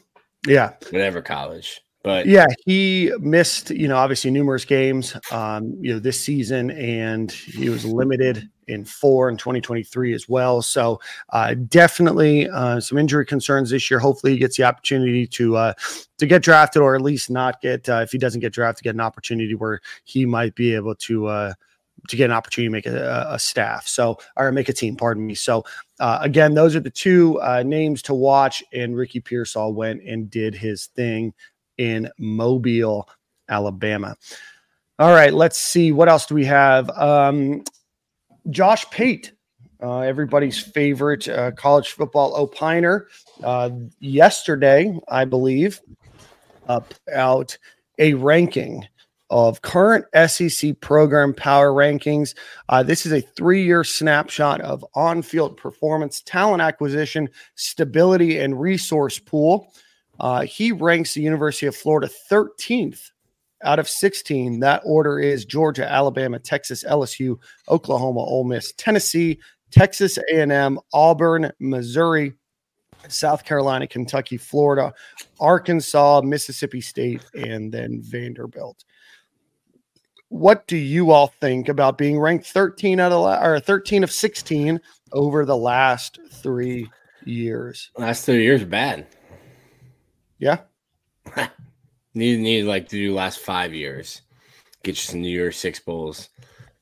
Yeah. Whatever college. But yeah, he missed, you know, obviously numerous games, um, you know, this season, and he was limited in four in twenty twenty-three as well. So uh, definitely uh, some injury concerns this year. Hopefully he gets the opportunity to uh, to get drafted, or at least not get, uh, if he doesn't get drafted, get an opportunity where he might be able to uh, to get an opportunity to make a, a staff. So, or make a team, pardon me. So uh, again, those are the two uh, names to watch. And Ricky Pearsall went and did his thing in Mobile, Alabama. All right, let's see. What else do we have? Um, Josh Pate, uh, everybody's favorite uh, college football opiner. Uh, yesterday, I believe, uh, put out a ranking of current S E C program power rankings. Uh, this is a three-year snapshot of on-field performance, talent acquisition, stability, and resource pool. Uh, he ranks the University of Florida thirteenth Out of sixteen, that order is Georgia, Alabama, Texas, L S U, Oklahoma, Ole Miss, Tennessee, Texas A and M, Auburn, Missouri, South Carolina, Kentucky, Florida, Arkansas, Mississippi State, and then Vanderbilt. What do you all think about being ranked thirteen out of la- or thirteen of sixteen over the last three years? Last three years, bad. Yeah. Need need like to do last five years, get you some New Year's Six bowls.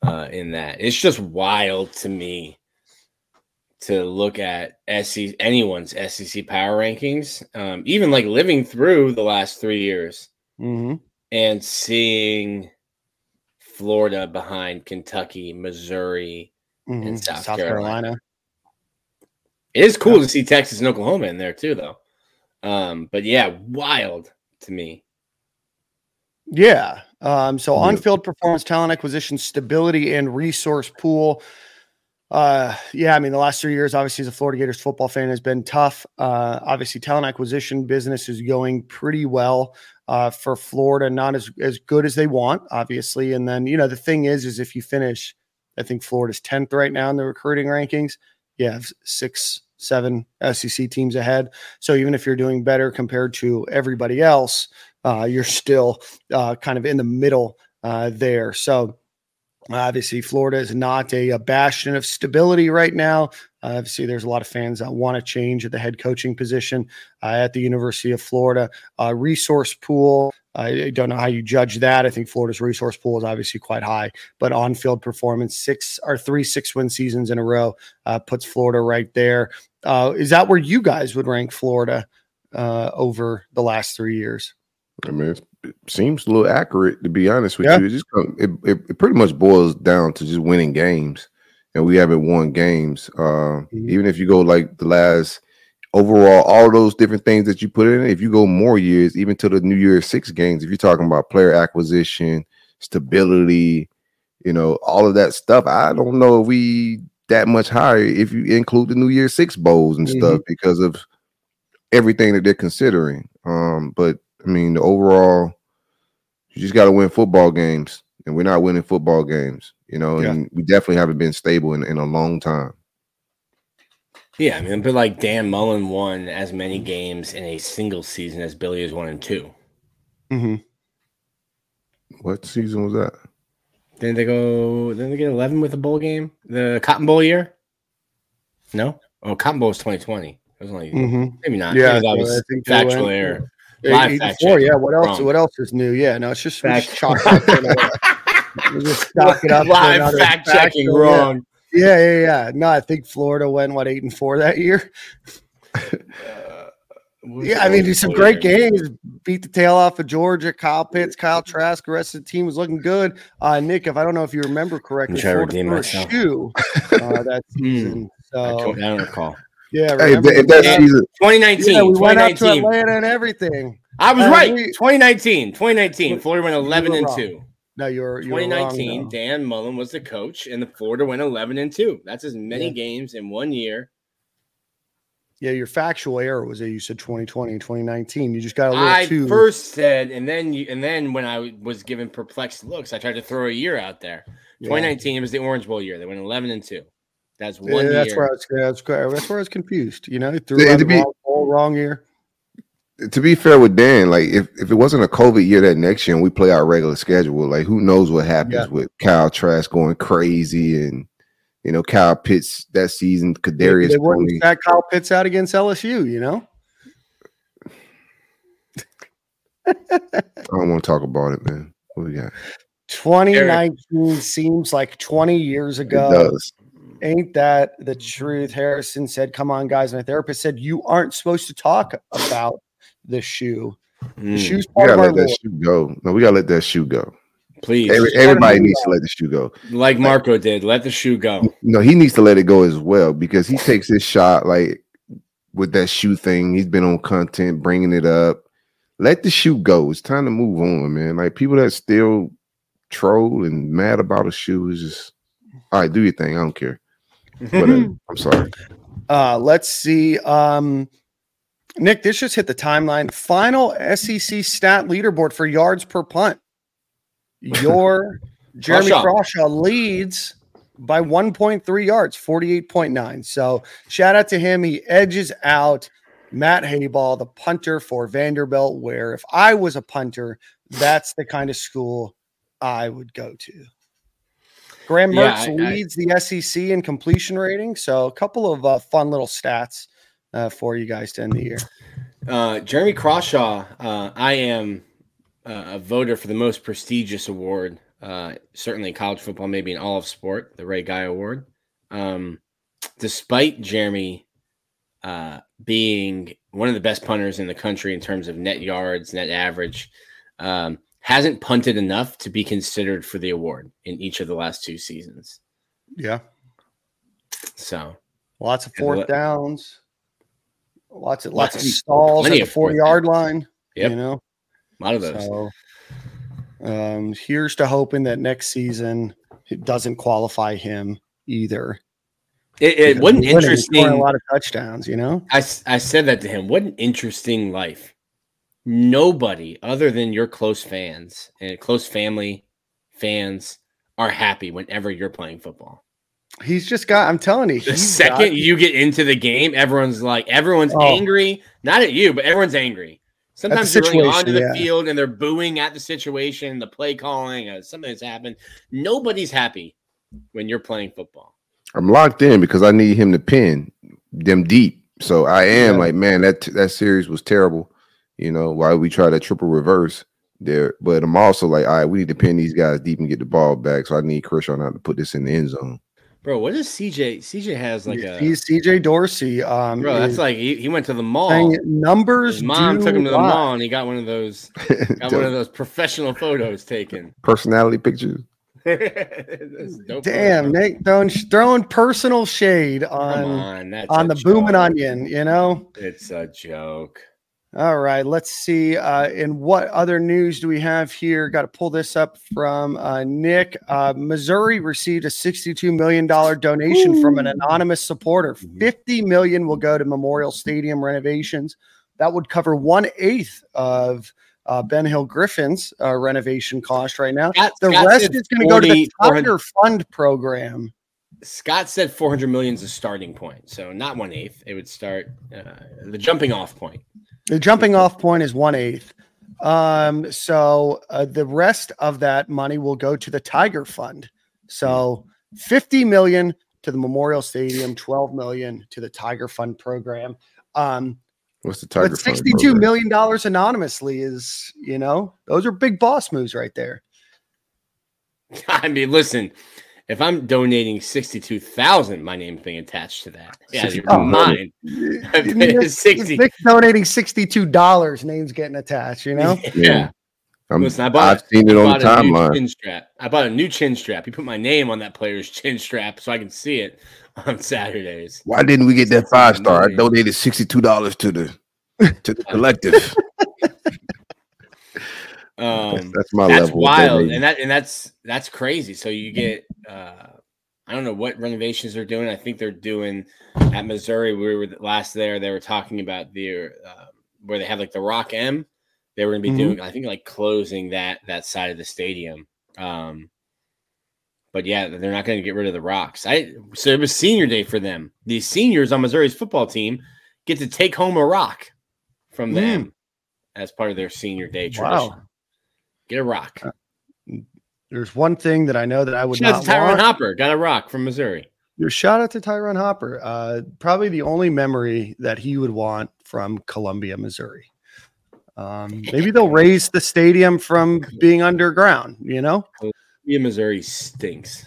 Uh, in that, it's just wild to me to look at S E C, anyone's S E C power rankings, um, even like living through the last three years mm-hmm. and seeing Florida behind Kentucky, Missouri, mm-hmm. and South, South Carolina. Carolina. It is cool yeah. to see Texas and Oklahoma in there too, though. Um, but yeah, wild to me. Yeah. Um, so on-field performance, talent acquisition, stability, and resource pool. Uh, yeah, I mean, the last three years, obviously, as a Florida Gators football fan, has been tough. Uh, obviously, talent acquisition business is going pretty well uh, for Florida, not as, as good as they want, obviously. And then, you know, the thing is, is if you finish, I think Florida's tenth right now in the recruiting rankings. Yeah, six, seven S E C teams ahead. So even if you're doing better compared to everybody else, Uh, you're still uh, kind of in the middle uh, there. So obviously Florida is not a, a bastion of stability right now. Uh, obviously there's a lot of fans that want to change at the head coaching position uh, at the University of Florida. Uh, resource pool, I don't know how you judge that. I think Florida's resource pool is obviously quite high, but on-field performance, six or three six-win seasons in a row uh, puts Florida right there. Uh, is that where you guys would rank Florida uh, over the last three years? I mean, it's, it seems a little accurate, to be honest with yeah. you. It just it, it it pretty much boils down to just winning games, and we haven't won games. Uh, mm-hmm. Even if you go like the last overall, all those different things that you put in, if you go more years, even to the New Year's Six games, if you're talking about player acquisition, stability, you know, all of that stuff, I don't know if we that much higher if you include the New Year's Six bowls and mm-hmm. stuff because of everything that they're considering. Um, but I mean, the overall, you just got to win football games, and we're not winning football games, you know, yeah. and we definitely haven't been stable in, in a long time. Yeah, I mean, but like Dan Mullen won as many games in a single season as Billy is one and two. Mm-hmm. What season was that? Didn't they go, didn't they get eleven with a bowl game? The Cotton Bowl year? No? Oh, Cotton Bowl was twenty twenty. It was only, mm-hmm. maybe not. Yeah, maybe that was I think factual error. eighty-four, yeah. What else? Wrong. What else is new? Yeah, no, it's just fact chalk it up. Live fact checking wrong. Yeah. yeah, yeah, yeah. No, I think Florida went what eight and four that year. uh, yeah, I mean, there's some great games. Beat the tail off of Georgia. Kyle Pitts, Kyle Trask, the rest of the team was looking good. Uh, Nick, if I don't know if you remember correctly, Florida threw a shoe uh, that season. So, I don't recall. Yeah, hey, that, that season. twenty nineteen. Yeah, we twenty nineteen. Went out to Atlanta and everything. I was uh, right. We, twenty nineteen, twenty nineteen. Florida went eleven and wrong. two. No, you're you twenty nineteen. Wrong, Dan Mullen was the coach, and the Florida went eleven and two. That's as many yeah. games in one year. Yeah, your factual error was that you said twenty twenty and twenty nineteen. You just got a little I too. I first said, and then you, and then when I was given perplexed looks, I tried to throw a year out there. twenty nineteen, yeah. It was the Orange Bowl year. They went eleven and two. That's one yeah, that's year. Where I was, that's, that's where I was confused. You know, threw yeah, out to be, wrong, all wrong year. To be fair with Dan, like if, if it wasn't a COVID year that next year and we play our regular schedule, like who knows what happens yeah. with Kyle Trask going crazy and, you know, Kyle Pitts that season, Kadarius. They, they wouldn't back Kyle Pitts out against L S U, you know? I don't want to talk about it, man. What we got? twenty nineteen Eric. Seems like twenty years ago. It does. Ain't that the truth? Harrison said, come on, guys. My therapist said, you aren't supposed to talk about the shoe. The shoe's part of our life. We got to let that shoe go. No, we got to let that shoe go. Please. Every, everybody needs to let the shoe go. Like Marco did. Let the shoe go. No, he needs to let it go as well because he takes his shot like with that shoe thing. He's been on content, bringing it up. Let the shoe go. It's time to move on, man. Like people that still troll and mad about a shoe is just, all right, do your thing. I don't care. But, uh, I'm sorry. Uh, let's see. Um, Nick, this just hit the timeline. Final S E C stat leaderboard for yards per punt. Your Jeremy Crawshaw leads by one point three yards, forty-eight point nine. So shout out to him. He edges out Matt Hayball, the punter for Vanderbilt, where if I was a punter, that's the kind of school I would go to. Graham Mertz yeah, I, leads I, the S E C in completion rating. So a couple of uh, fun little stats uh, for you guys to end the year. Uh, Jeremy Crawshaw, uh, I am uh, a voter for the most prestigious award, uh, certainly in college football, maybe in all of sport, the Ray Guy Award. Um, despite Jeremy uh, being one of the best punters in the country in terms of net yards, net average, um, hasn't punted enough to be considered for the award in each of the last two seasons. Yeah. So lots of fourth downs, lots of lots, lots of stalls at the four yard line. Yep. You know, a lot of those. So, um, here's to hoping that next season it doesn't qualify him either. It, it what an interesting a lot of touchdowns. You know, I I said that to him. What an interesting life. Nobody other than your close fans and close family fans are happy whenever you're playing football. He's just got, I'm telling you, the second got, you get into the game, everyone's like, everyone's oh. angry, not at you, but everyone's angry. Sometimes they're running onto the yeah. field and they're booing at the situation, the play calling, uh, something that's happened. Nobody's happy when you're playing football. I'm locked in because I need him to pin them deep. So I am yeah. like, man, that that series was terrible. You know, why we try that triple reverse there. But I'm also like, all right, we need to pin these guys deep and get the ball back. So I need Kershaw now to put this in the end zone. Bro, what is C J? C J has like a... He's C J Dorsey. Um, Bro, that's like he, he went to the mall. Numbers His mom took him to the lie. mall and he got one of those got one of those professional photos taken. Personality pictures. Damn, Nick throwing, throwing personal shade on, on, on the Boomin' Onion, you know? It's a joke. All right, let's see. Uh, and what other news do we have here? Got to pull this up from uh, Nick. Uh, Missouri received a sixty-two million dollars donation Ooh. from an anonymous supporter. fifty million dollars will go to Memorial Stadium renovations. That would cover one-eighth of uh, Ben Hill Griffin's uh, renovation cost right now. Scott, the Scott rest is going to go to the Tiger Fund program. Scott said four hundred million dollars is a starting point, so not one-eighth. It would start uh, the jumping-off point. The jumping off point is one eighth. Um, so uh, the rest of that money will go to the Tiger Fund. So fifty million to the Memorial Stadium, twelve million to the Tiger Fund program. Um, What's the Tiger Fund? sixty-two million dollars anonymously is, you know, those are big boss moves right there. I mean, listen, if I'm donating sixty-two thousand, my name thing attached to that. Yeah, you're oh, mine. sixty Nick donating sixty-two dollars, name's getting attached, you know? Yeah. I'm, Listen, I bought, I've seen it I on the timeline. I bought a new chin strap. You put my name on that player's chin strap so I can see it on Saturdays. Why didn't we get that five star? I donated sixty-two dollars to the to the collective. Um, that's, that's my that's level. Wild, and that and that's that's crazy. So you get, uh, I don't know what renovations they're doing. I think they're doing at Missouri. We were last there. They were talking about their uh, where they have like the Rock M. They were going to be mm-hmm. doing, I think, like closing that that side of the stadium. Um, but yeah, they're not going to get rid of the rocks. I so it was senior day for them. These seniors on Missouri's football team get to take home a rock from them mm. as part of their senior day tradition. Wow. Get a rock. Uh, there's one thing that I know that I would shout not Tyron want. Hopper got a rock from Missouri. Your shout out to Tyron Hopper. Uh, probably the only memory that he would want from Columbia, Missouri. Um, maybe they'll raise the stadium from being underground, you know? Columbia, Missouri stinks.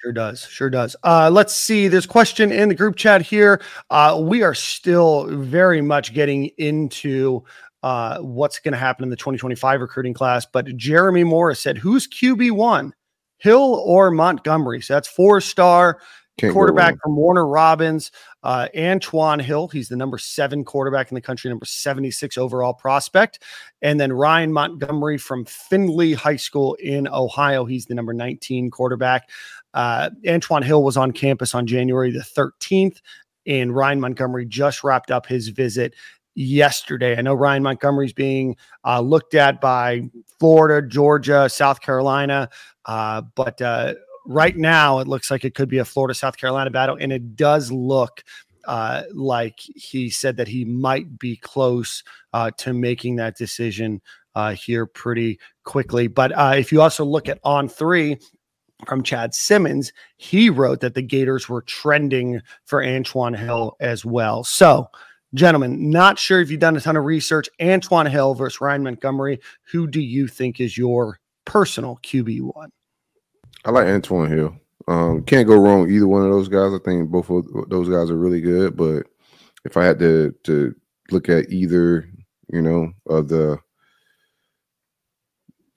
Sure does. Sure does. Uh, let's see. There's a question in the group chat here. Uh, we are still very much getting into Uh, what's going to happen in the twenty twenty-five recruiting class. But Jeremy Morris said, who's Q B one, Hill or Montgomery? So that's four-star Can't quarterback from Warner Robins, uh, Antoine Hill. He's the number seven quarterback in the country, number seventy-six overall prospect. And then Ryan Montgomery from Findlay High School in Ohio. He's the number nineteen quarterback. Uh, Antoine Hill was on campus on January the thirteenth, and Ryan Montgomery just wrapped up his visit yesterday. I know Ryan Montgomery's being uh, looked at by Florida, Georgia, South Carolina. Uh, but uh, right now, it looks like it could be a Florida, South Carolina battle. And it does look uh, like he said that he might be close uh, to making that decision uh, here pretty quickly. But uh, if you also look at On Three, from Chad Simmons, he wrote that the Gators were trending for Antoine Hill as well. So, gentlemen, not sure if you've done a ton of research. Antoine Hill versus Ryan Montgomery. Who do you think is your personal Q B one? I like Antoine Hill. Um, can't go wrong with either one of those guys. I think both of those guys are really good. But if I had to to look at either, you know, of the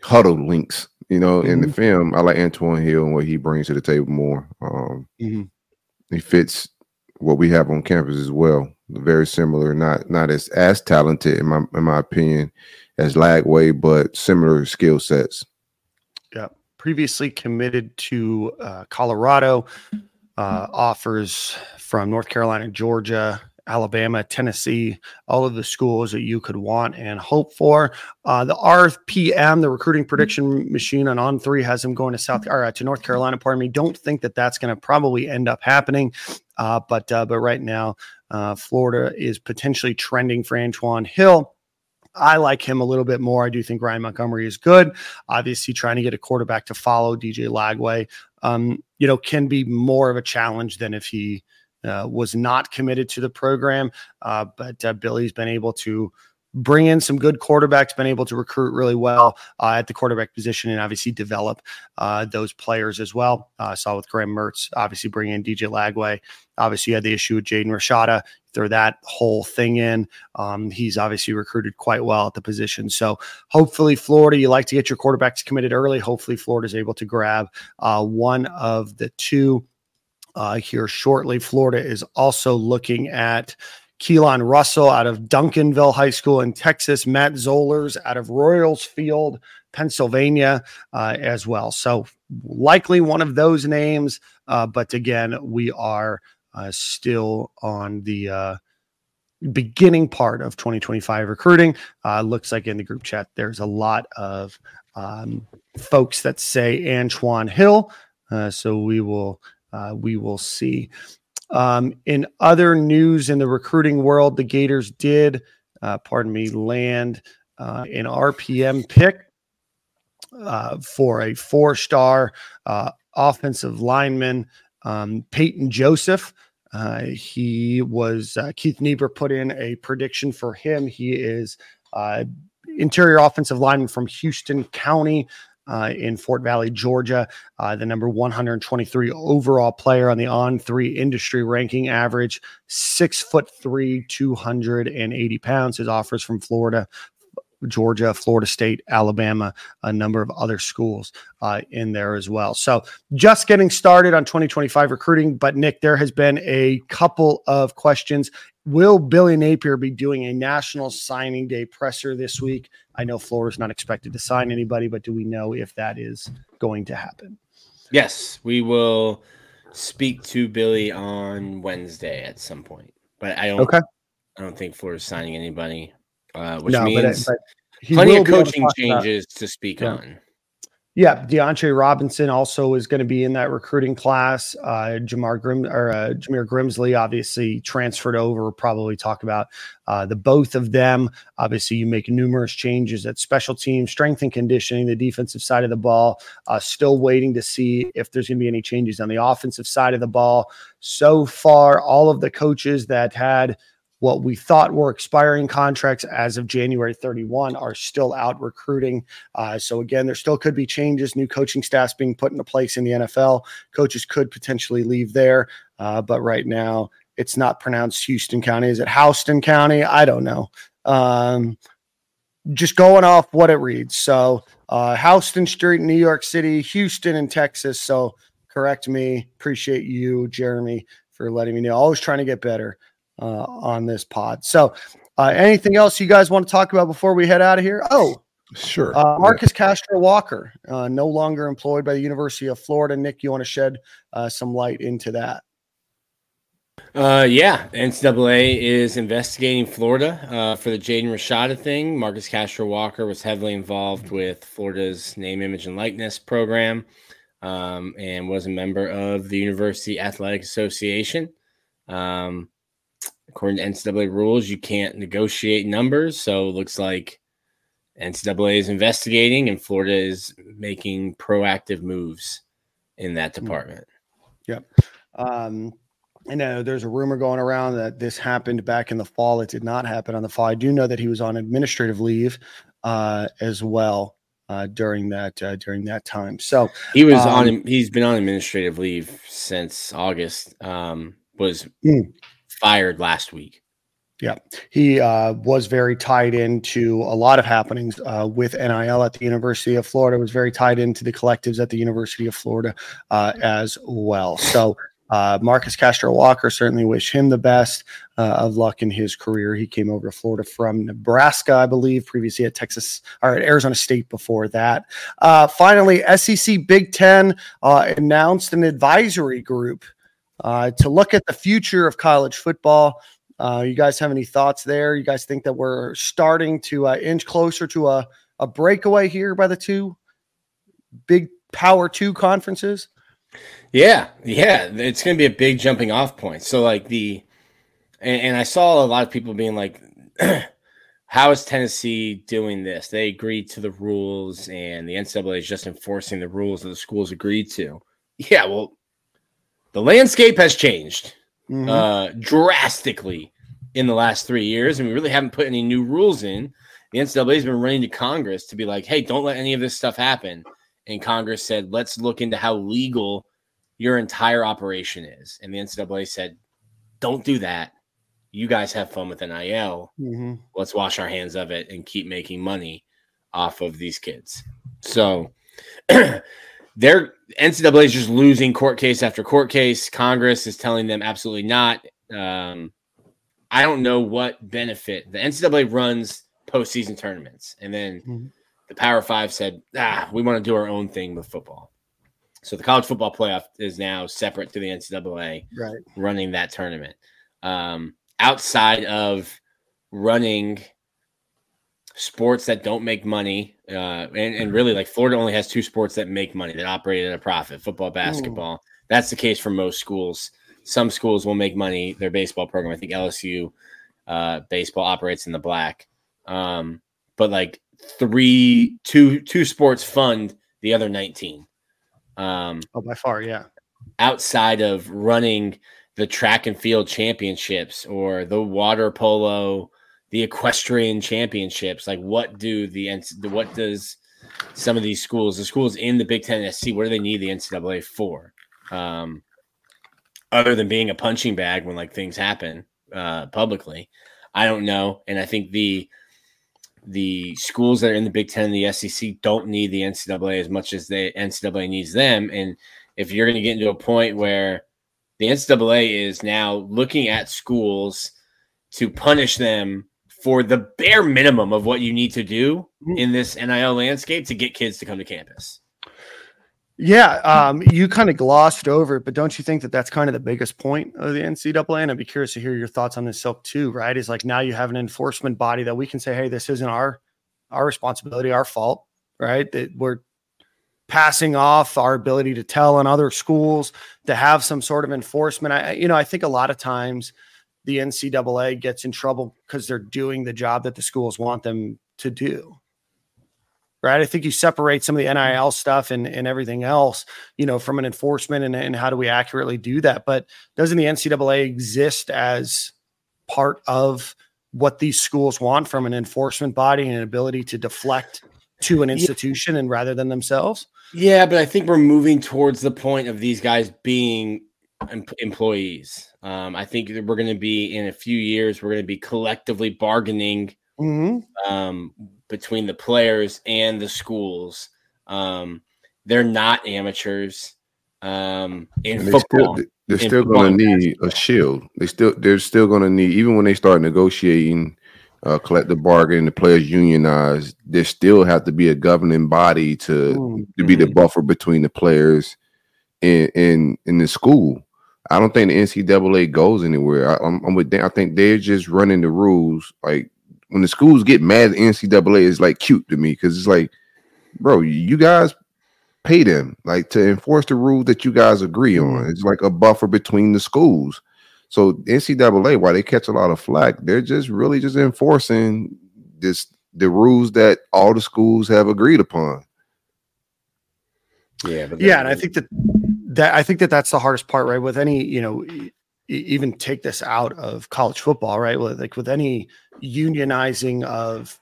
huddle links, you know, mm-hmm. in the film, I like Antoine Hill and what he brings to the table more. Um, mm-hmm. He fits what we have on campus as well. Very similar, not not as, as talented in my in my opinion as Lagway, but similar skill sets. Yeah, previously committed to uh, Colorado, uh, offers from North Carolina, Georgia, Alabama, Tennessee, all of the schools that you could want and hope for. Uh, the R P M, the recruiting prediction machine on On Three, has him going to South or to North Carolina. Pardon me. Don't think that that's going to probably end up happening. Uh, but uh, but right now, uh, Florida is potentially trending for Antoine Hill. I like him a little bit more. I do think Ryan Montgomery is good. Obviously, trying to get a quarterback to follow D J Lagway, um, you know, can be more of a challenge than if he Uh, was not committed to the program, uh, but uh, Billy's been able to bring in some good quarterbacks, been able to recruit really well uh, at the quarterback position and obviously develop uh, those players as well. I uh, saw with Graham Mertz, obviously bringing in D J Lagway. Obviously, you had the issue with Jaden Rashada. Throw that whole thing in. Um, he's obviously recruited quite well at the position. So hopefully Florida, you like to get your quarterbacks committed early. Hopefully Florida is able to grab uh, one of the two Uh, here shortly. Florida is also looking at Keelan Russell out of Duncanville High School in Texas, Matt Zollers out of Royalsfield, Pennsylvania, uh, as well. So likely one of those names. Uh, but again, we are uh, still on the uh, beginning part of twenty twenty-five recruiting. Uh, looks like in the group chat, there's a lot of um, folks that say Antoine Hill. Uh, so we will Uh, we will see. Um, in other news in the recruiting world, the Gators did, uh, pardon me, land uh, an R P M pick uh, for a four-star uh, offensive lineman, um, Peyton Joseph. Uh, he was uh, Keith Niebuhr put in a prediction for him. He is uh, interior offensive lineman from Houston County, Uh, in Fort Valley, Georgia, uh, the number one hundred twenty-three overall player on the On Three industry ranking average, six foot three, two hundred eighty pounds. His offers from Florida, Georgia, Florida State, Alabama, a number of other schools uh, in there as well. So just getting started on twenty twenty-five recruiting. But Nick, there has been a couple of questions. Will Billy Napier be doing a national signing day presser this week? I know Florida's not expected to sign anybody, but do we know if that is going to happen? Yes, we will speak to Billy on Wednesday at some point, but I don't. Okay. I don't think Florida's signing anybody, uh, which no, means but, but plenty of coaching to changes about. to speak yeah. on. Yeah, DeAndre Robinson also is going to be in that recruiting class. Uh, Jamar Grim or uh, Jameer Grimsley obviously transferred over. Probably talk about uh, the both of them. Obviously, you make numerous changes at special teams, strength and conditioning, the defensive side of the ball. Uh, still waiting to see if there's going to be any changes on the offensive side of the ball. So far, all of the coaches that had what we thought were expiring contracts as of January thirty-first are still out recruiting. Uh, so again, there still could be changes, new coaching staffs being put into place in the N F L. Coaches could potentially leave there. Uh, but right now it's not pronounced Houston County. Is it Houston County? I don't know. Um, just going off what it reads. So uh, Houston Street in New York City, Houston in Texas. So correct me. Appreciate you, Jeremy, for letting me know. Always trying to get better uh on this pod. So uh anything else you guys want to talk about before we head out of here? Oh, sure. Uh, Marcus yeah. Castro Walker, uh no longer employed by the University of Florida. Nick, you want to shed uh some light into that? Uh, yeah, N C double A is investigating Florida uh, for the Jaden Rashada thing. Marcus Castro Walker was heavily involved with Florida's name, image, and likeness program, um, and was a member of the University Athletic Association. Um, according to N C double A rules, you can't negotiate numbers, so it looks like N C double A is investigating, and Florida is making proactive moves in that department. Yep. Um, I know there's a rumor going around that this happened back in the fall. It did not happen on the fall. I do know that he was on administrative leave uh, as well uh, during that uh, during that time. So he was um, on. He's been on administrative leave since August. Um, was mm. fired last week. Yeah, he uh, was very tied into a lot of happenings uh, with N I L at the University of Florida. Was very tied into the collectives at the University of Florida uh, as well. So. Uh, Marcus Castro Walker, certainly wish him the best uh, of luck in his career. He came over to Florida from Nebraska, I believe, previously at Texas or at Arizona State before that. Uh, finally, S E C Big Ten uh, announced an advisory group uh, to look at the future of college football. Uh, you guys have any thoughts there? You guys think that we're starting to uh, inch closer to a, a breakaway here by the two big Power Two conferences? Yeah, yeah, it's going to be a big jumping off point. So, like, the and, and I saw a lot of people being like, how is Tennessee doing this? They agreed to the rules, and the N C double A is just enforcing the rules that the schools agreed to. Yeah, well, the landscape has changed mm-hmm. uh, drastically in the last three years, and we really haven't put any new rules in. The N C double A has been running to Congress to be like, hey, don't let any of this stuff happen. And Congress said, let's look into how legal your entire operation is. And the N C double A said, don't do that. You guys have fun with N I L. Mm-hmm. Let's wash our hands of it and keep making money off of these kids. So their N C double A is just losing court case after court case. Congress is telling them absolutely not. Um, I don't know what benefit. The N C double A runs postseason tournaments. And then mm-hmm. the Power Five said, ah, we want to do our own thing with football. So the college football playoff is now separate to the N C double A right. running that tournament. Um, outside of running sports that don't make money, uh, and, and really, like, Florida only has two sports that make money, that operate at a profit, football, basketball. Mm. That's the case for most schools. Some schools will make money. Their baseball program, I think L S U uh, baseball operates in the black. Um, but, like, Three, two, two sports fund the other nineteen. Um, oh, by far, yeah. Outside of running the track and field championships or the water polo, the equestrian championships, like what do the what does some of these schools, the schools in the Big Ten S C, what do they need the N C double A for? Um, other than being a punching bag when like things happen uh, publicly, I don't know, and I think the. The schools that are in the Big Ten and the S E C don't need the N C double A as much as the N C double A needs them. And if you're going to get into a point where the N C double A is now looking at schools to punish them for the bare minimum of what you need to do in this N I L landscape to get kids to come to campus. Yeah, um, you kind of glossed over it, but don't you think that that's kind of the biggest point of the N C double A? And I'd be curious to hear your thoughts on this, Silk, too, right? Is like now you have an enforcement body that we can say, hey, this isn't our our responsibility, our fault, right? That we're passing off our ability to tell on other schools to have some sort of enforcement. I, you know, I think a lot of times the N C double A gets in trouble because they're doing the job that the schools want them to do. Right. I think you separate some of the N I L stuff and, and everything else, you know, from an enforcement and, and how do we accurately do that? But doesn't the N C double A exist as part of what these schools want from an enforcement body and an ability to deflect to an institution yeah. and rather than themselves? Yeah, but I think we're moving towards the point of these guys being em- employees. Um, I think that we're going to be in a few years, we're going to be collectively bargaining mm-hmm. um, between the players and the schools. Um, they're not amateurs. Um, in and they football, still, they're in still going to need a shield. They still, they're still going to need, even when they start negotiating, uh, collective bargaining, the players unionize, there still have to be a governing body to, mm-hmm. to be the buffer between the players and, and, and the school. I don't think the N C double A goes anywhere. I, I'm, I'm with them. I think they're just running the rules. Like when the schools get mad at the N C double A, is like cute to me because it's like, bro, you guys pay them like to enforce the rules that you guys agree on. It's like a buffer between the schools. So N C double A, while they catch a lot of flack, they're just really just enforcing this the rules that all the schools have agreed upon. Yeah, but yeah, and I think that. That I think that that's the hardest part, right? With any, you know, e- even take this out of college football, right? Like with any unionizing of,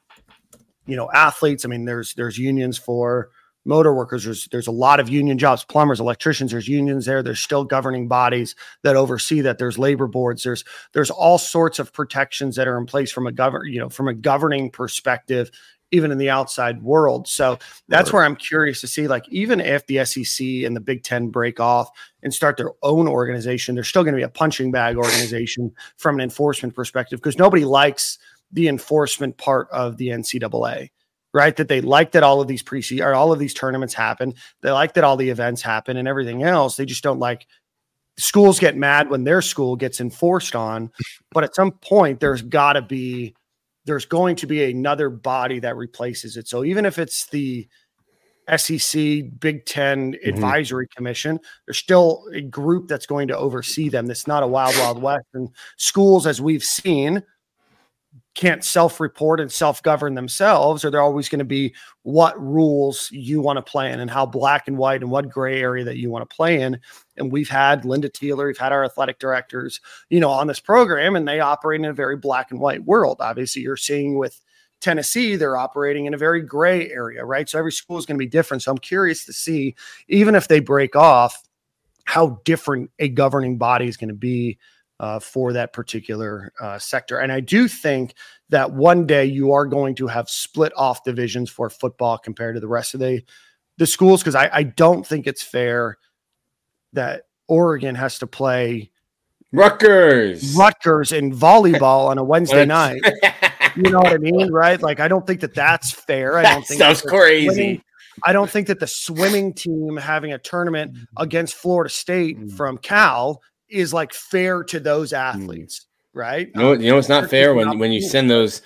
you know, athletes. I mean, there's there's unions for motor workers. There's there's a lot of union jobs, plumbers, electricians. There's unions there. There's still governing bodies that oversee that. There's labor boards. There's there's all sorts of protections that are in place from a govern, you know, from a governing perspective, even in the outside world. So that's right. Where I'm curious to see, like, even if the S E C and the Big Ten break off and start their own organization, they're still going to be a punching bag organization from an enforcement perspective, because nobody likes the enforcement part of the N C double A, right? That they like that all of these pre or all of these tournaments happen. They like that all the events happen and everything else. They just don't like schools get mad when their school gets enforced on. But at some point there's gotta be, there's going to be another body that replaces it. So even if it's the S E C, Big Ten Advisory mm-hmm. Commission, there's still a group that's going to oversee them. That's not a wild, wild west. And schools, as we've seen, can't self-report and self-govern themselves, or they're always going to be what rules you want to play in and how black and white and what gray area that you want to play in. And we've had Linda Teeler, we've had our athletic directors, you know, on this program, and they operate in a very black and white world. Obviously, you're seeing with Tennessee, they're operating in a very gray area, right? So every school is going to be different. So I'm curious to see, even if they break off, how different a governing body is going to be Uh, for that particular uh, sector. And I do think that one day you are going to have split off divisions for football compared to the rest of the, the schools, because I, I don't think it's fair that Oregon has to play Rutgers Rutgers in volleyball on a Wednesday night. You know what I mean, right? Like, I don't think that that's fair. I don't think that's crazy. Winning. I don't think that the swimming team having a tournament against Florida State mm. from Cal is like fair to those athletes, right? No, you know it's not fair when, when you send those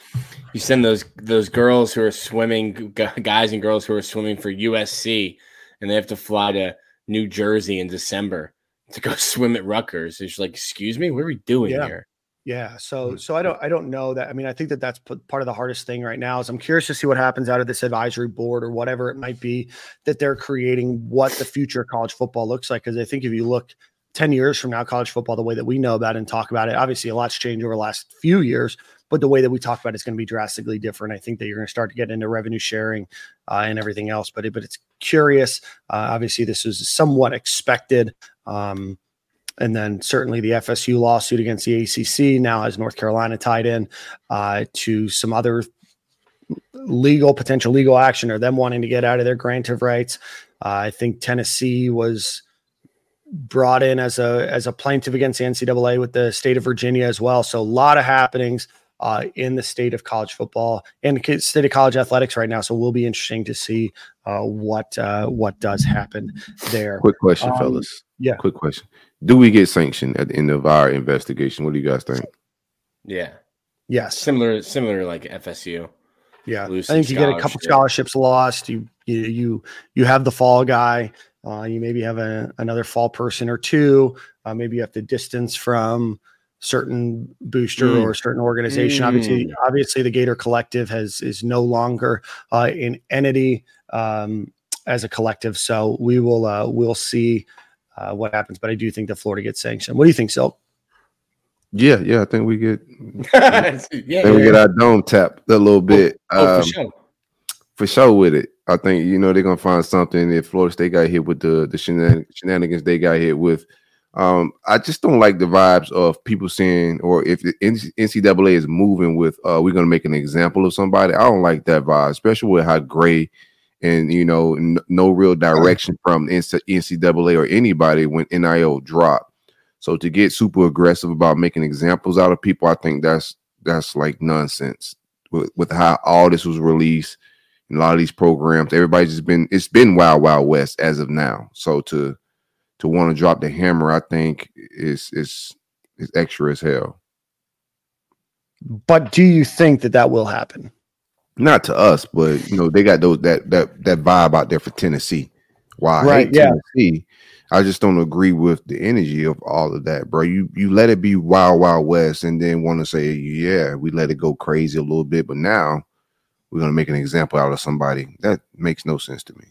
you send those those girls who are swimming, guys and girls who are swimming for U S C, and they have to fly to New Jersey in December to go swim at Rutgers. It's like, excuse me, what are we doing yeah. here? Yeah, so so I don't I don't know that. I mean, I think that that's part of the hardest thing right now is I'm curious to see what happens out of this advisory board or whatever it might be that they're creating, what the future of college football looks like. Because I think if you look ten years from now, college football, the way that we know about it and talk about it, obviously a lot's changed over the last few years, but the way that we talk about it is going to be drastically different. I think that you're going to start to get into revenue sharing uh, and everything else, but, it, but it's curious. Uh, obviously this is somewhat expected. Um, and then certainly the F S U lawsuit against the A C C now has North Carolina tied in uh, to some other legal, potential legal action, or them wanting to get out of their grant of rights. Uh, I think Tennessee was brought in as a as a plaintiff against the N C double A with the state of Virginia as well. So a lot of happenings uh, in the state of college football and the state of college athletics right now. So it will be interesting to see uh, what uh, what does happen there. Quick question, um, fellas. Yeah. Quick question. Do we get sanctioned at the end of our investigation? What do you guys think? Yeah. Yes. Similar, similar like F S U. Yeah. Lose I think you get a couple scholarships lost. You you you you have the fall guy. Uh, you maybe have a, another fall person or two. Uh, maybe you have to distance from certain booster mm. or certain organization. Mm. Obviously, obviously, the Gator Collective has is no longer uh, an entity um, as a collective. So we will uh, we'll see uh, what happens. But I do think that Florida gets sanctioned. What do you think, Silk? Yeah, yeah, I think we get yeah, yeah. we get our dome tapped a little bit. Oh, um, for sure. For sure with it. I think, you know, they're going to find something if Florida State got hit with the, the shenan- shenanigans they got hit with. Um, I just don't like the vibes of people saying, or if the N C double A is moving with, uh, we're going to make an example of somebody. I don't like that vibe, especially with how gray and, you know, n- no real direction from N C double A or anybody when N I L dropped. So to get super aggressive about making examples out of people, I think that's that's like nonsense with, with how all this was released. A lot of these programs, everybody's just been, it's been wild, wild west as of now. So to, to want to drop the hammer, I think is is is extra as hell. But do you think that that will happen? Not to us, but you know they got those that that that vibe out there for Tennessee. Why? Right? Yeah. Tennessee. I just don't agree with the energy of all of that, bro. You you let it be wild, wild west, and then want to say, yeah, we let it go crazy a little bit, but now we're gonna make an example out of somebody. That makes no sense to me.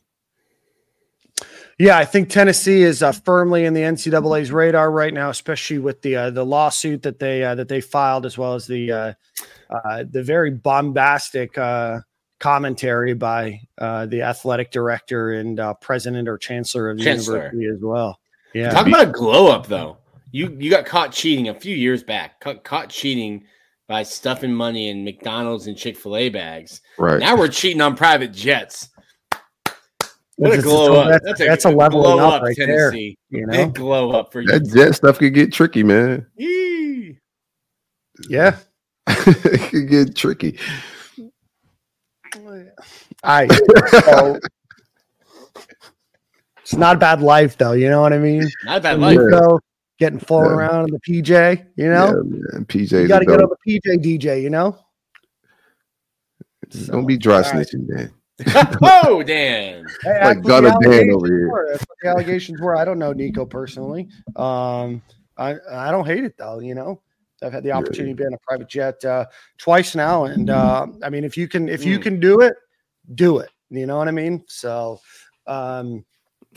Yeah, I think Tennessee is uh, firmly in the N C double A's radar right now, especially with the uh, the lawsuit that they uh, that they filed, as well as the uh, uh, the very bombastic uh, commentary by uh, the athletic director and uh, president or chancellor of the chancellor. university as well. Yeah, talk about a glow up though. You you got caught cheating a few years back. Ca- caught cheating by stuffing money in McDonald's and Chick-fil-A bags. Right now we're cheating on private jets. What a glow up. That's, that's a, that's a leveling up, up right Tennessee. There. You know? Big glow up for you. That jet stuff could get tricky, man. Yee. Yeah. It could get tricky. All right. So, it's not a bad life, though. You know what I mean? Not a bad life. Yeah. Getting flown yeah. around in the P J, you know? Yeah, P J. You got to get on the P J D J, you know? So, don't be dry snitching, right. man. Oh, Dan! Hey, like gutter Dan over here. Were. That's what the allegations were. I don't know Nico personally. Um, I I don't hate it though. You know, I've had the opportunity yeah. to be on a private jet uh, twice now, and uh, I mean, if you can, if mm. you can do it, do it. You know what I mean? So, um,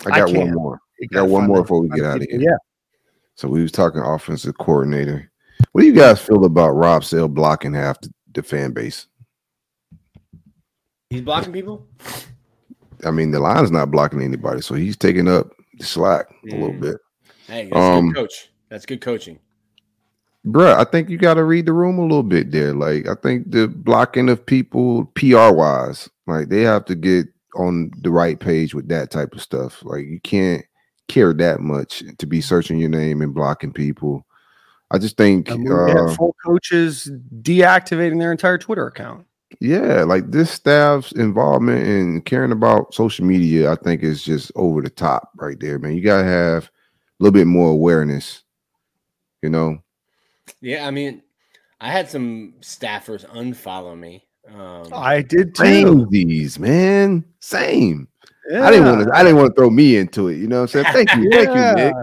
I got I one more. I got one more before we get out of here. Yeah. So we was talking offensive coordinator. What do you guys feel about Rob Sale blocking half the, the fan base? He's blocking people? I mean, the line's not blocking anybody, so he's taking up the slack mm. a little bit. Hey, that's um, good coach. That's good coaching. Bruh, I think you got to read the room a little bit there. Like, I think the blocking of people P R-wise, like, they have to get on the right page with that type of stuff. Like, you can't care that much to be searching your name and blocking people. I just think... Um, uh, full coaches deactivating their entire Twitter account. Yeah, like this staff's involvement in caring about social media, I think is just over the top right there, man. You got to have a little bit more awareness, you know? Yeah, I mean, I had some staffers unfollow me. Um, I did too. These, man. Same. Yeah. I didn't want to I didn't want to throw me into it, you know what I'm saying? Thank you. Thank yeah. you, Nick.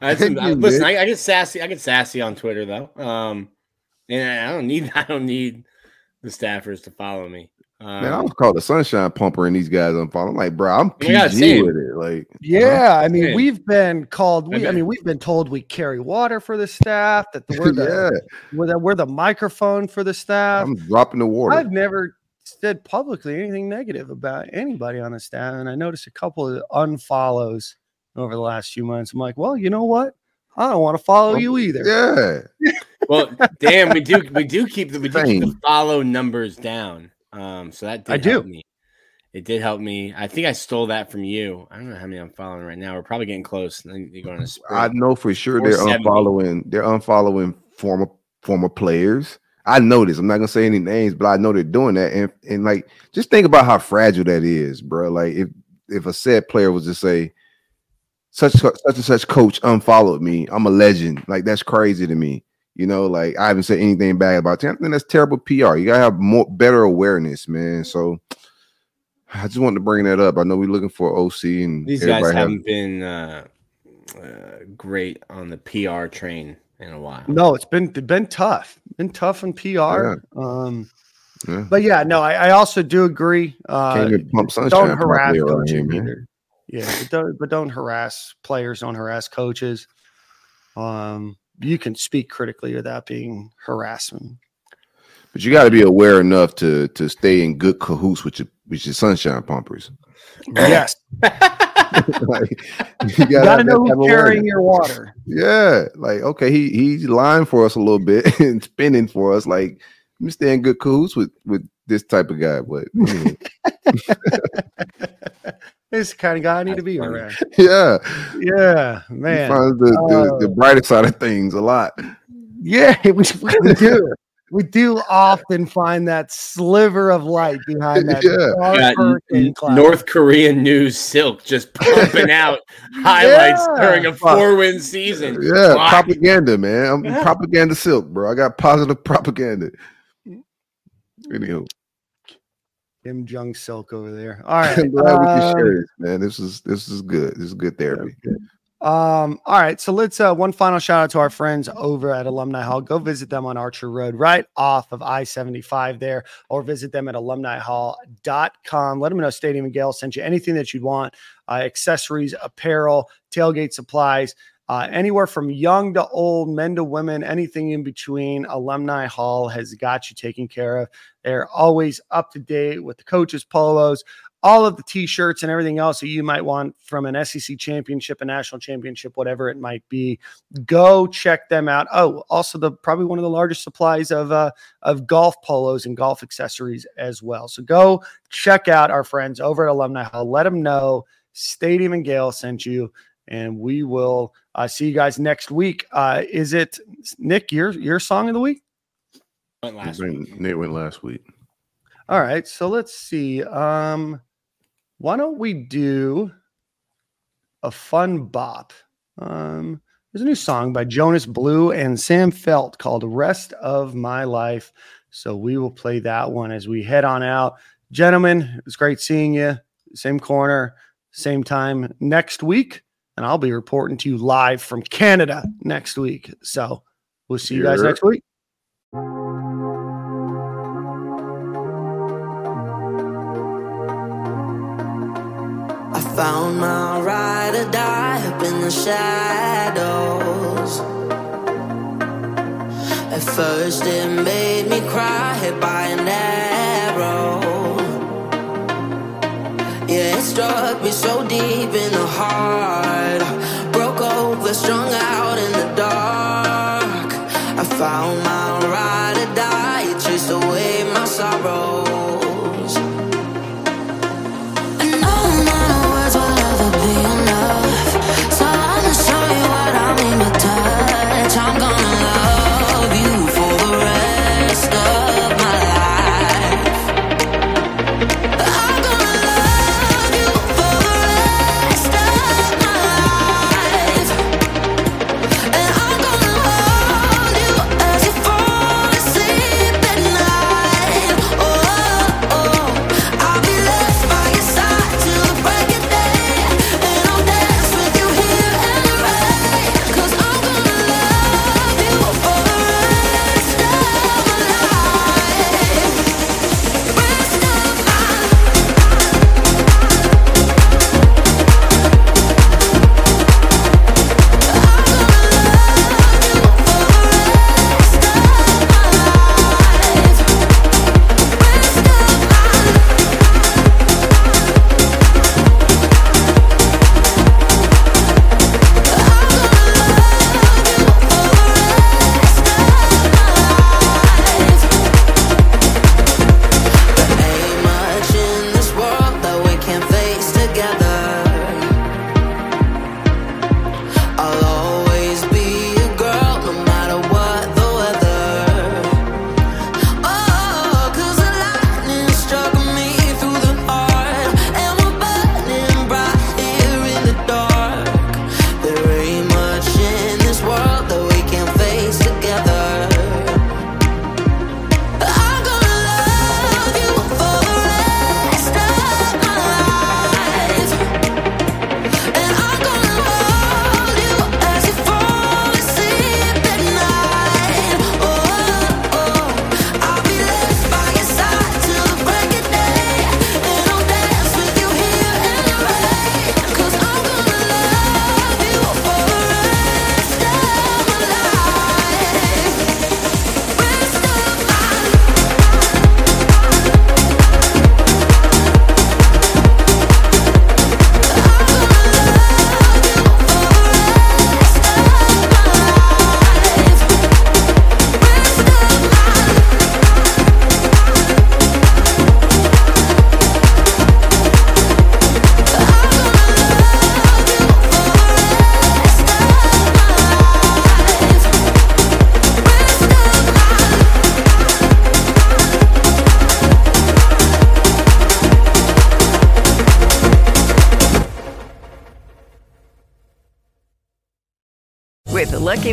I some, thank I, you, listen, Nick. I, I get sassy. I get sassy on Twitter, though. Um, and I don't need I don't need the staffers to follow me. Um, man, I was called a sunshine pumper and these guys unfollow. I'm like, bro, I'm P G yeah, with it. Like, yeah, uh, I mean, man. we've been called. We, I mean, we've been told we carry water for the staff. That the, we're the, yeah. we're, the we're the microphone for the staff. I'm dropping the water. I've never said publicly anything negative about anybody on the staff, and I noticed a couple of unfollows over the last few months. I'm like, well, you know what? I don't want to follow you either. Yeah. Well, damn, we do we do keep the we do keep the follow numbers down. Um, so that did I help do. me. It did help me. I think I stole that from you. I don't know how many I'm following right now. We're probably getting close. They're going to I know for sure they're unfollowing. They're unfollowing former former players. I know this. I'm not gonna say any names, but I know they're doing that. And and like, just think about how fragile that is, bro. Like if if a said player was to say, Such such and such coach unfollowed me. I'm a legend. Like that's crazy to me. You know, like I haven't said anything bad about Tampa. That's terrible P R. You gotta have more better awareness, man. So I just wanted to bring that up. I know we're looking for O C, and these guys haven't has- been uh, uh, great on the P R train in a while. No, it's been it's been tough. Been tough on P R. Yeah. Um, yeah. But yeah, no, I, I also do agree. Uh, don't harass coaching either. Yeah, but don't, but don't harass players, don't harass coaches. Um, you can speak critically without being harassment. But you got to be aware enough to to stay in good cahoots with your, with your sunshine pumpers. Yes. Like, you got to know who's carrying your water. Yeah, like, okay, he he's lying for us a little bit and spinning for us. Like, let me stay in good cahoots with, with this type of guy. But, anyway. This is the kind of guy I need to be around. Yeah. Yeah, man. He finds the, the, uh, the brighter side of things a lot. Yeah, we, we do. we do often find that sliver of light behind that. Yeah. Yeah, n- North Korean news Silk just pumping out highlights yeah. during a four-win season. Yeah, Why? propaganda, man. I'm yeah. propaganda Silk, bro. I got positive propaganda. Anywho. Kim Jong Silk over there. All right. I'm glad uh, we shared, man. This is this is good. This is good therapy. Yeah. Um, all right, so let's uh one final shout out to our friends over at Alumni Hall. Go visit them on Archer Road, right off of I seventy-five there, or visit them at alumni hall dot com. Let them know Stadium Miguel sent you. Anything that you'd want, uh, accessories, apparel, tailgate supplies, uh, anywhere from young to old, men to women, anything in between. Alumni Hall has got you taken care of. They're always up to date with the coaches' polos, all of the T-shirts and everything else that you might want from an S E C championship, a national championship, whatever it might be. Go check them out. Oh, also the probably one of the largest supplies of uh, of golf polos and golf accessories as well. So go check out our friends over at Alumni Hall. Let them know Stadium and Gale sent you, and we will uh, see you guys next week. Uh, is it, Nick, your, your song of the week? Went last week. Nate went last week. All right, so let's see. Um, Why don't we do a fun bop? Um, there's a new song by Jonas Blue and Sam Felt called Rest of My Life. So we will play that one as we head on out. Gentlemen, it was great seeing you. Same corner, same time next week. And I'll be reporting to you live from Canada next week. So we'll see you guys next week. Found my ride or die up in the shadows. At first it made me cry, hit by an arrow. Yeah, it struck me so deep in the heart. Broke over, strung out in the dark. I found my ride or die, it chased away my sorrow. I'm gonna love you for the rest of my life. I'm gonna love you for the rest of my life. Lucky